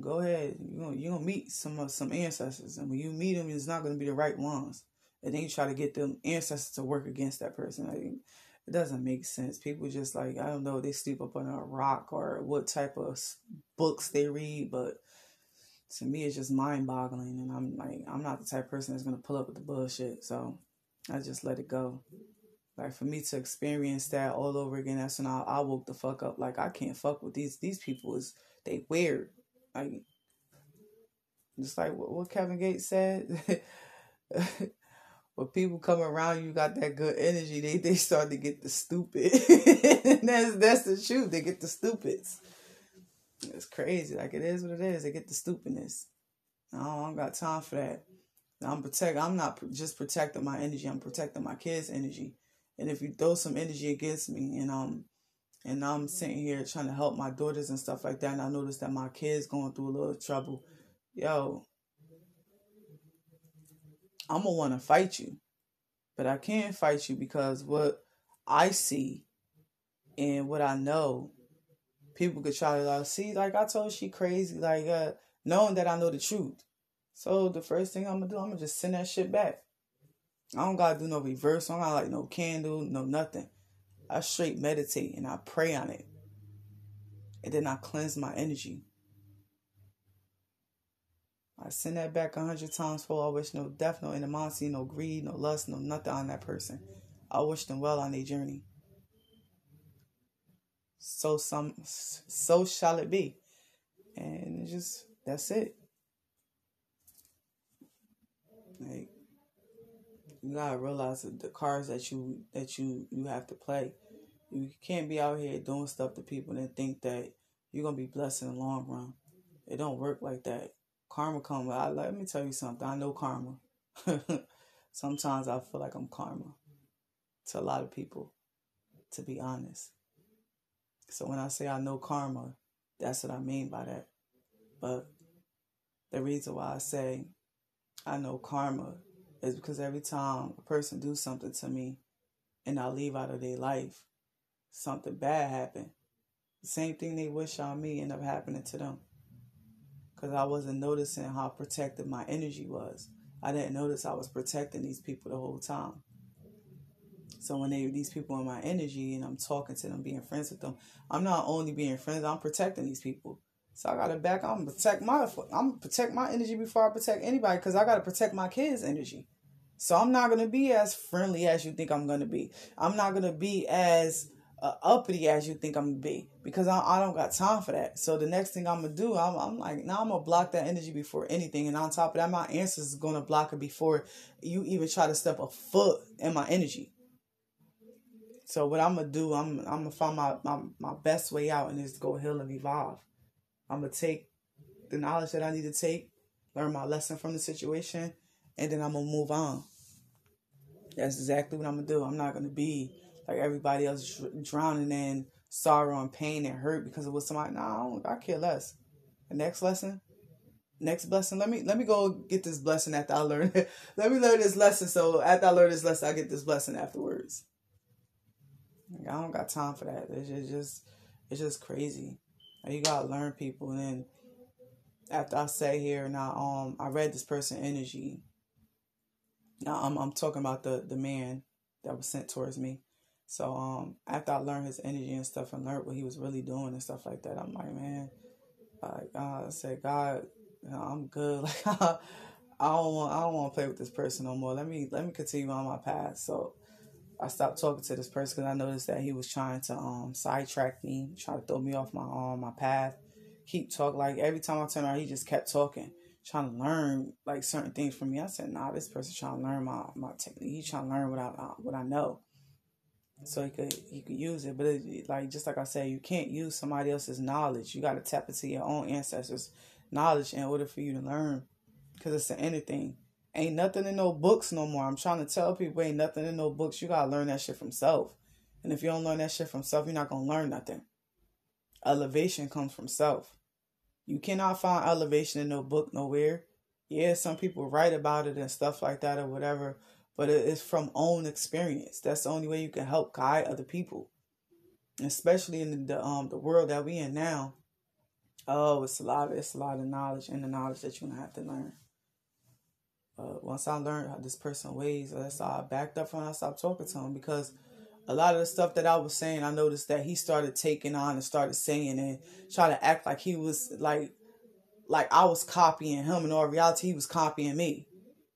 Go ahead. You're going you're gonna to meet some, some ancestors. And when you meet them, it's not going to be the right ones. And then you try to get them ancestors to work against that person. Like, it doesn't make sense. People just, like, I don't know, they sleep up on a rock or what type of books they read, but to me it's just mind boggling. And I'm like, I'm not the type of person that's going to pull up with the bullshit. So I just let it go. Like, for me to experience that all over again, that's when I, I woke the fuck up. Like, I can't fuck with these, these people. Is they weird. Like, just like what, what Kevin Gates said. When people come around you, got that good energy, they, they start to get the stupid. And that's, that's the truth. They get the stupids. It's crazy. Like, it is what it is. They get the stupidness. I don't got time for that. I'm protect. I'm not just protecting my energy. I'm protecting my kids' energy. And if you throw some energy against me, and um, and I'm sitting here trying to help my daughters and stuff like that, and I notice that my kids going through a little trouble, yo, I'm gonna want to fight you, but I can't fight you because what I see and what I know, people could try to like, see, like I told she crazy, like uh, knowing that I know the truth. So the first thing I'm going to do, I'm going to just send that shit back. I don't got to do no reverse. I don't got to like no candle, no nothing. I straight meditate and I pray on it. And then I cleanse my energy. I send that back a hundred times for I wish no death, no animosity, no greed, no lust, no nothing on that person. I wish them well on their journey. So some, so shall it be. And it's just, that's it. Like, you gotta realize that the cards that you that you you have to play. You can't be out here doing stuff to people and think that you're gonna be blessed in the long run. It don't work like that. Karma come. I, let me tell you something. I know karma. Sometimes I feel like I'm karma to a lot of people, to be honest. So when I say I know karma, that's what I mean by that. But the reason why I say I know karma is because every time a person do something to me and I leave out of their life, something bad happened. The same thing they wish on me end up happening to them. Because I wasn't noticing how protective my energy was. I didn't notice I was protecting these people the whole time. So when they these people in my energy and I'm talking to them, being friends with them, I'm not only being friends, I'm protecting these people. So I gotta back. I'm gonna protect my. I'm protect my energy before I protect anybody, because I gotta protect my kids' energy. So I'm not gonna be as friendly as you think I'm gonna be. I'm not gonna be as uh, uppity as you think I'm gonna be, because I, I don't got time for that. So the next thing I'm gonna do, I'm, I'm like, now I'm gonna block that energy before anything. And on top of that, my ancestors is gonna block it before you even try to step a foot in my energy. So what I'm gonna do, I'm I'm gonna find my my, my best way out, and is to go heal and evolve. I'm going to take the knowledge that I need to take, learn my lesson from the situation, and then I'm going to move on. That's exactly what I'm going to do. I'm not going to be like everybody else drowning in sorrow and pain and hurt because of what somebody, nah, I, don't, I care less. The next lesson, next blessing, let me let me go get this blessing after I learn it. Let me learn this lesson, so after I learn this lesson, I get this blessing afterwards. Like, I don't got time for that. It's just, just it's just crazy. You gotta learn people. And then after I sat here and I um I read this person's energy. Now I'm I'm talking about the, the man that was sent towards me. So um after I learned his energy and stuff and learned what he was really doing and stuff like that, I'm like, man, like uh, I said, God, you know, I'm good. Like I don't want I don't want to play with this person no more. Let me let me continue on my path. So I stopped talking to this person because I noticed that he was trying to um sidetrack me, trying to throw me off my um, my path. Keep talking. Like, every time I turned around, he just kept talking, trying to learn, like, certain things from me. I said, nah, this person trying to learn my, my technique. He's trying to learn what I, uh, what I know so he could, he could use it. But, it, like, just like I said, you can't use somebody else's knowledge. You got to tap into your own ancestors' knowledge in order for you to learn, because it's an inner thing. Ain't nothing in no books no more. I'm trying to tell people, ain't nothing in no books. You got to learn that shit from self. And if you don't learn that shit from self, you're not going to learn nothing. Elevation comes from self. You cannot find elevation in no book nowhere. Yeah, some people write about it and stuff like that or whatever, but it's from own experience. That's the only way you can help guide other people, especially in the um the world that we in now. Oh, it's a lot. It's a lot of knowledge, and the knowledge that you're going to have to learn. Uh, once I learned how this person weighs, that's how I backed up from him. I stopped talking to him, because a lot of the stuff that I was saying, I noticed that he started taking on and started saying and trying to act like he was like, like I was copying him. In all reality, he was copying me.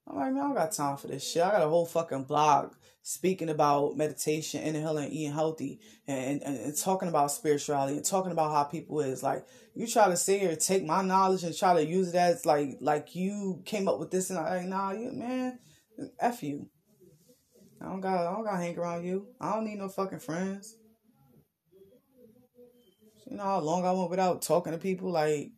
I'm like, man, I don't got time for this shit. I got a whole fucking blog speaking about meditation, inhaling, eating healthy, and, and, and talking about spirituality and talking about how people is. Like, you try to sit here and take my knowledge and try to use it as like like you came up with this, and I'm like, nah, you, man, F you. I don't got I don't got to hang around you. I don't need no fucking friends. You know how long I went without talking to people? Like,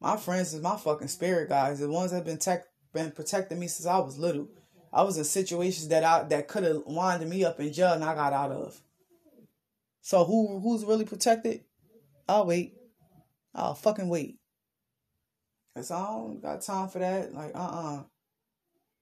My friends is my fucking spirit guys. The ones that been tech, been protecting me since I was little. I was in situations that I that could have winded me up in jail and I got out of. So who who's really protected? I'll wait. I'll fucking wait. Cause I don't got time for that. Like, uh-uh.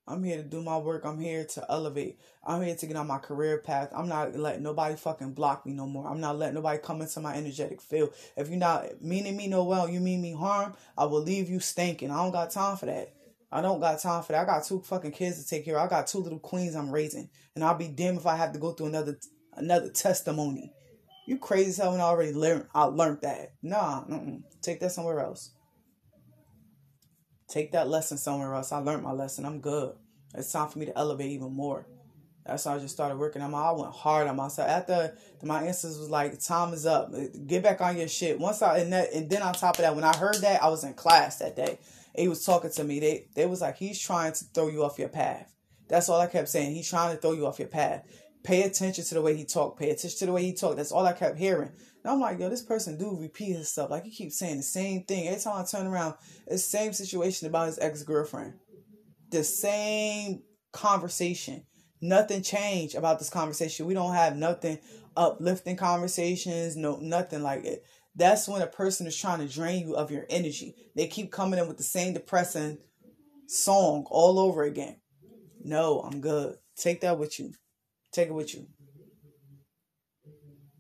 I'm here to do my work. I'm here to elevate. I'm here to get on my career path. I'm not letting nobody fucking block me no more. I'm not letting nobody come into my energetic field. If you're not meaning me no well, you mean me harm, I will leave you stinking. I don't got time for that. I don't got time for that. I got two fucking kids to take care of. I got two little queens I'm raising. And I'll be damned if I have to go through another another testimony. You crazy as hell when I already learned, I learned that. Nah, mm-mm. Take that somewhere else. Take that lesson somewhere else. I learned my lesson. I'm good. It's time for me to elevate even more. That's why I just started working on my, I went hard on myself. After my instance was like, time is up. Get back on your shit. Once I, and, that, and then on top of that, when I heard that, I was in class that day. He was talking to me. They, they was like, he's trying to throw you off your path. That's all I kept saying. He's trying to throw you off your path. Pay attention to the way he talked. Pay attention to the way he talked. That's all I kept hearing. And I'm like, yo, this person do repeat his stuff. Like, he keeps saying the same thing. Every time I turn around, it's the same situation about his ex-girlfriend. The same conversation. Nothing changed about this conversation. We don't have nothing uplifting conversations. No, nothing like it. That's when a person is trying to drain you of your energy. They keep coming in with the same depressing song all over again. No, I'm good. Take that with you. Take it with you.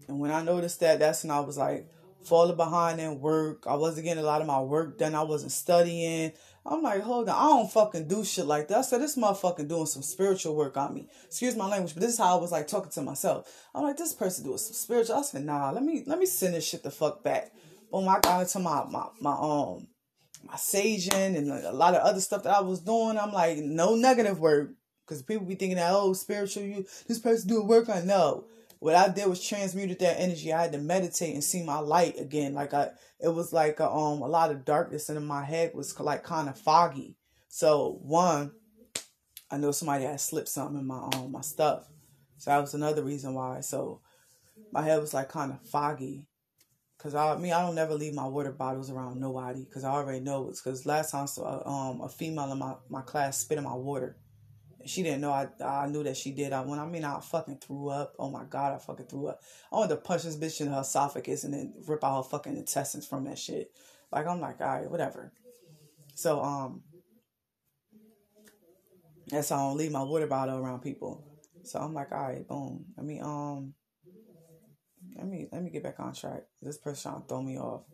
And when I noticed that, that's when I was like falling behind in work. I wasn't getting a lot of my work done. I wasn't studying. I'm like, hold on. I don't fucking do shit like that. I said, this motherfucker doing some spiritual work on me. Excuse my language, but this is how I was like talking to myself. I'm like, this person doing some spiritual. I said, nah, let me let me send this shit the fuck back. Boom, I got into my my my um my saging and like a lot of other stuff that I was doing. I'm like, no negative word. Because people be thinking that, oh, spiritual, you, this person doing work on. No. What I did was transmuted that energy. I had to meditate and see my light again. Like, I, it was like a, um, a lot of darkness in my head was like kind of foggy. So, one, I know somebody had slipped something in my, um, my stuff. So, that was another reason why. So, my head was like kind of foggy. Because I, I mean, I don't never leave my water bottles around nobody. Because I already know it's because last time so, uh, um, a female in my, my class spit in my water. She didn't know. I I knew that she did. I when I mean I fucking threw up. Oh my god, I fucking threw up. I wanted to punch this bitch in her esophagus and then rip out her fucking intestines from that shit. Like, I'm like, all right, whatever. So um, that's how I don't leave my water bottle around people. So I'm like, all right, boom. Let me um, let me let me get back on track. This person trying to throw me off.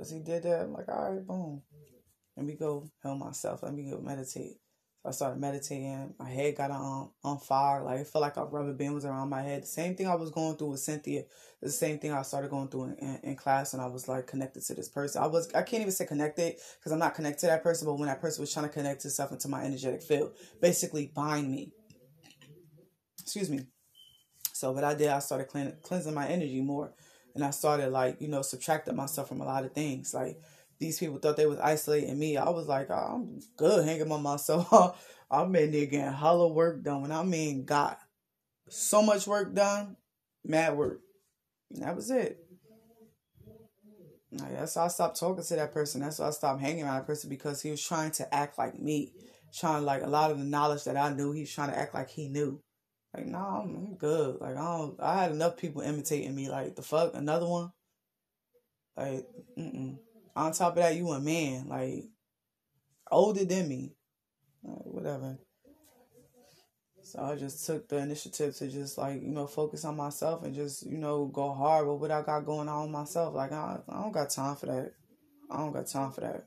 As he did that, I'm like, all right, boom. Let me go heal myself. Let me go meditate. I started meditating. My head got on, on fire. Like, it felt like a rubber band was around my head. The same thing I was going through with Cynthia. The same thing I started going through in, in, in class when I was, like, connected to this person. I was, I can't even say connected because I'm not connected to that person. But when that person was trying to connect herself into my energetic field, basically bind me. Excuse me. So what I did, I started clean, cleansing my energy more. And I started, like, you know, subtracting myself from a lot of things. Like, these people thought they was isolating me. I was like, I'm good hanging by myself. I'm in there getting hollow work done. When I mean got so much work done, mad work. And that was it. Like, that's why I stopped talking to that person. That's why I stopped hanging around that person, because he was trying to act like me. Trying, like, a lot of the knowledge that I knew, he was trying to act like he knew. Like, no, nah, I'm, I'm good. Like, I don't, I had enough people imitating me. Like, the fuck? Another one? Like, mm-mm. On top of that, you a man, like, older than me, like, whatever. So I just took the initiative to just, like, you know, focus on myself and just, you know, go hard with what I got going on myself. Like, I, I don't got time for that. I don't got time for that.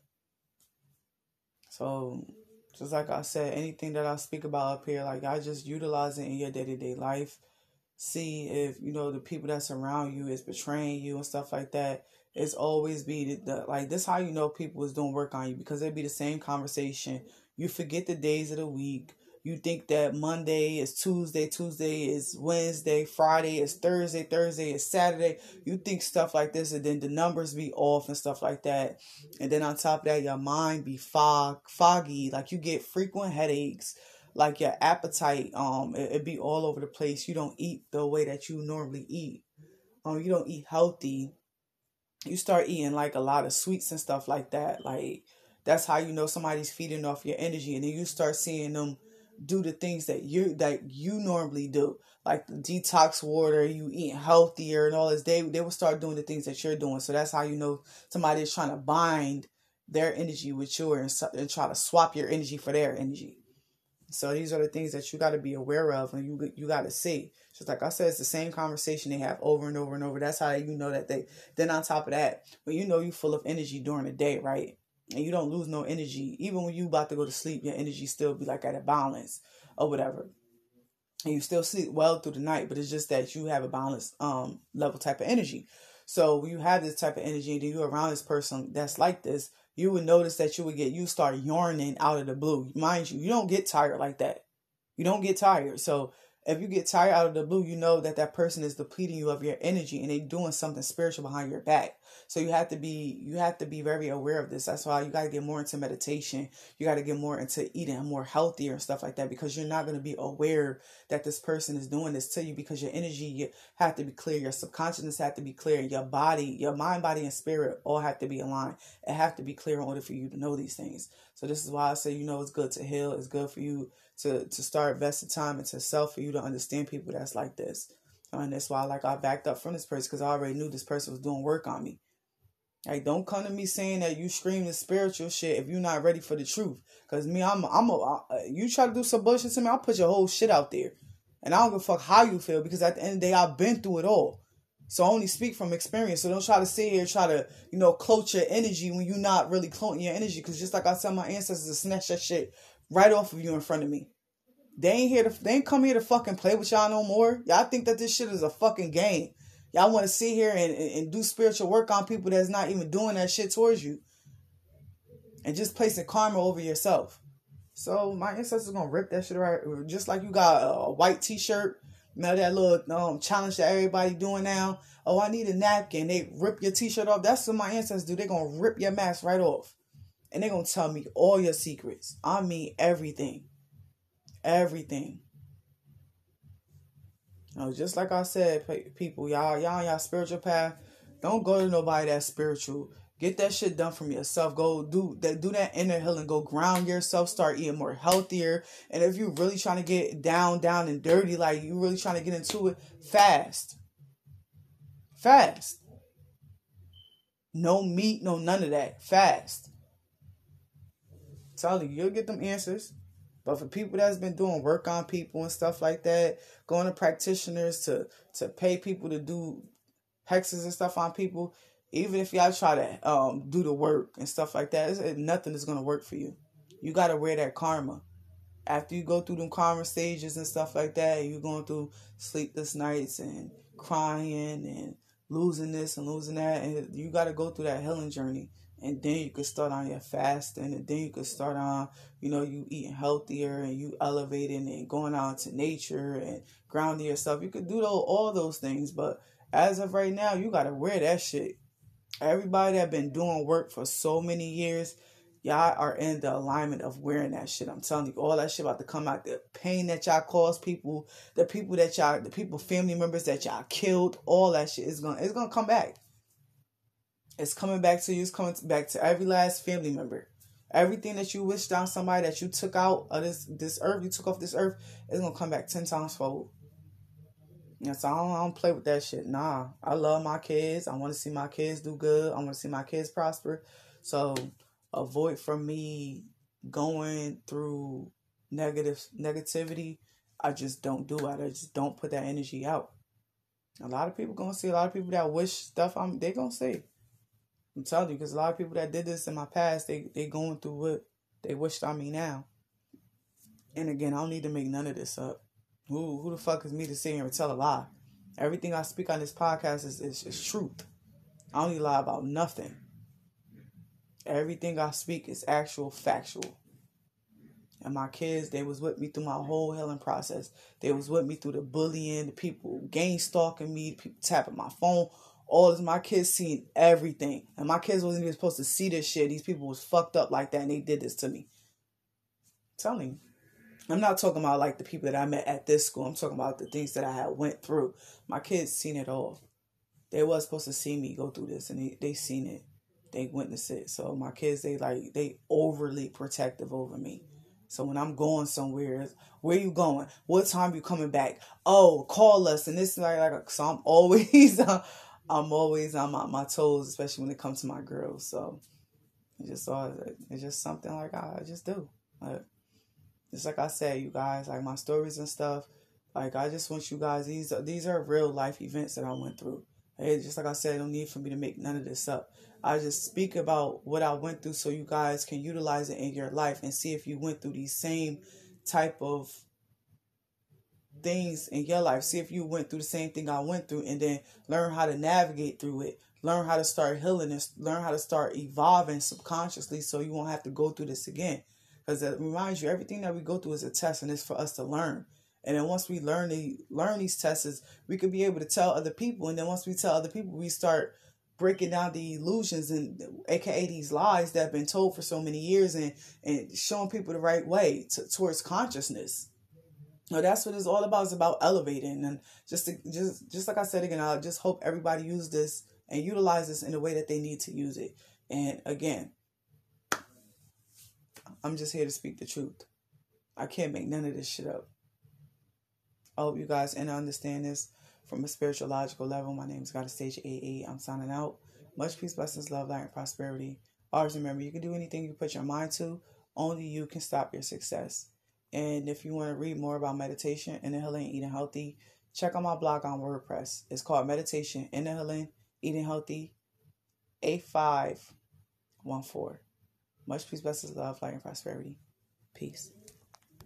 So just like I said, anything that I speak about up here, like, I just utilize it in your day-to-day life. See if, you know, the people that's around you is betraying you and stuff like that. It's always be, the, the, like, this how you know people is doing work on you, because it'd be the same conversation. You forget the days of the week. You think that Monday is Tuesday, Tuesday is Wednesday, Friday is Thursday, Thursday is Saturday. You think stuff like this, and then the numbers be off and stuff like that. And then on top of that, your mind be fog, foggy. Like, you get frequent headaches. Like, your appetite, um, it, it be all over the place. You don't eat the way that you normally eat. Um, you don't eat healthy. you start eating like a lot of sweets and stuff like that. Like, that's how you know somebody's feeding off your energy. And then you start seeing them do the things that you that you normally do, like the detox water, you eating healthier and all this. They, they will start doing the things that you're doing. So that's how you know somebody is trying to bind their energy with yours and, and try to swap your energy for their energy. So these are the things that you got to be aware of, and you you got to see. Just like I said, it's the same conversation they have over and over and over. That's how you know that they. Then on top of that, when you know you're full of energy during the day, right? And you don't lose no energy. Even when you about to go to sleep, your energy still be like at a balance or whatever. And you still sleep well through the night, but it's just that you have a balanced um level type of energy. So when you have this type of energy and then you're around this person that's like this, you would notice that you would get, you start yawning out of the blue. Mind you, you don't get tired like that. You don't get tired. So if you get tired out of the blue, you know that that person is depleting you of your energy and they doing something spiritual behind your back. So you have to be, you have to be very aware of this. That's why you got to get more into meditation. You got to get more into eating more healthier and stuff like that, because you're not going to be aware that this person is doing this to you, because your energy, you have to be clear. Your subconsciousness have to be clear. Your body, your mind, body, and spirit all have to be aligned. It have to be clear in order for you to know these things. So this is why I say, you know, it's good to heal. It's good for you to, to start investing time into self, for you to understand people that's like this. And that's why, like, I backed up from this person, because I already knew this person was doing work on me. Like, don't come to me saying that you scream the spiritual shit if you're not ready for the truth. Because me, I'm, I'm a, I, you try to do some bullshit to me, I'll put your whole shit out there. And I don't give a fuck how you feel, because at the end of the day, I've been through it all. So I only speak from experience. So don't try to sit here and try to, you know, cloak your energy when you're not really cloaking your energy. Because just like I said, my ancestors to snatch that shit right off of you in front of me. They ain't here to, they ain't come here to fucking play with y'all no more. Y'all think that this shit is a fucking game. Y'all want to sit here and, and, and do spiritual work on people that's not even doing that shit towards you. And just placing karma over yourself. So my ancestors going to rip that shit right. Just like you got a, a white t-shirt. Now that little um, challenge that everybody doing now. Oh, I need a napkin. They rip your t-shirt off. That's what my ancestors do. They're going to rip your mask right off. And they're going to tell me all your secrets. I mean everything. Everything. Now, just like I said, people, y'all, y'all on y'all spiritual path, don't go to nobody that's spiritual. Get that shit done from yourself. Go do that, do that inner healing. Go ground yourself. Start eating more healthier. And if you're really trying to get down, down and dirty, like you really trying to get into it, fast. Fast. No meat, no none of that. Fast. I'm telling you, you'll get them answers. But for people that's been doing work on people and stuff like that, going to practitioners to, to pay people to do hexes and stuff on people, even if y'all try to um, do the work and stuff like that, it's, nothing is going to work for you. You got to wear that karma. After you go through them karma stages and stuff like that, you're going through sleepless nights and crying and losing this and losing that. And you got to go through that healing journey. And then you could start on your fasting, and then you could start on, you know, you eating healthier and you elevating and going out to nature and grounding yourself. You could do those, all those things. But as of right now, you got to wear that shit. Everybody that been doing work for so many years, y'all are in the alignment of wearing that shit. I'm telling you, all that shit about to come out. The pain that y'all cause people, the people that y'all, the people, family members that y'all killed, all that shit is going, it's going to come back. It's coming back to you. It's coming back to every last family member. Everything that you wished on somebody that you took out of this, this earth, you took off this earth, it's going to come back ten times fold. You know, so I don't, I don't play with that shit. Nah, I love my kids. I want to see my kids do good. I want to see my kids prosper. So avoid from me going through negative negativity. I just don't do it. I just don't put that energy out. A lot of people going to see, a lot of people that wish stuff, I'm, they're going to see. I'm telling you, because a lot of people that did this in my past, they they going through what they wished on me now. And again, I don't need to make none of this up. Who who the fuck is me to sit here and tell a lie? Everything I speak on this podcast is, is, is truth. I don't need to lie about nothing. Everything I speak is actual factual. And my kids, they was with me through my whole healing process. They was with me through the bullying, the people gang stalking me, people tapping my phone. All this, my kids seen everything. And my kids wasn't even supposed to see this shit. These people was fucked up like that, and they did this to me. I'm telling you. I'm not talking about like the people that I met at this school. I'm talking about the things that I had went through. My kids seen it all. they was supposed to see me go through this, and they, they seen it. They witnessed it. So my kids, they like, they overly protective over me. So when I'm going somewhere, where you going? What time you coming back? Oh, call us. And this is like, like so I'm always, I'm always on my, my toes, especially when it comes to my girls. So it's just, it's just something like I just do. Like, just like I said, you guys, like my stories and stuff. Like, I just want you guys, these, these are real life events that I went through. Hey, just like I said, no need for me to make none of this up. I just speak about what I went through so you guys can utilize it in your life and see if you went through these same type of things in your life. See if you went through the same thing I went through, and then learn how to navigate through it. Learn how to start healing and learn how to start evolving subconsciously so you won't have to go through this again. Because it reminds you, everything that we go through is a test, and it's for us to learn. And then once we learn, the, learn these tests, we could be able to tell other people. And then once we tell other people, we start breaking down the illusions and A K A these lies that have been told for so many years, and, and showing people the right way to, towards consciousness. So that's what it's all about. It's about elevating. And just, to, just, just like I said, again, I just hope everybody use this and utilize this in the way that they need to use it. And again, I'm just here to speak the truth. I can't make none of this shit up. I hope you guys and understand this from a spiritual, logical level. My name is Goddess Stage A A. I'm signing out. Much peace, blessings, love, light, and prosperity. Always remember, you can do anything you put your mind to. Only you can stop your success. And if you want to read more about meditation, inner healing, eating healthy, check out my blog on WordPress. It's called Meditation, Inner Healing, Eating Healthy, eight five one four. Much peace, blessings, love, light, and prosperity. Peace.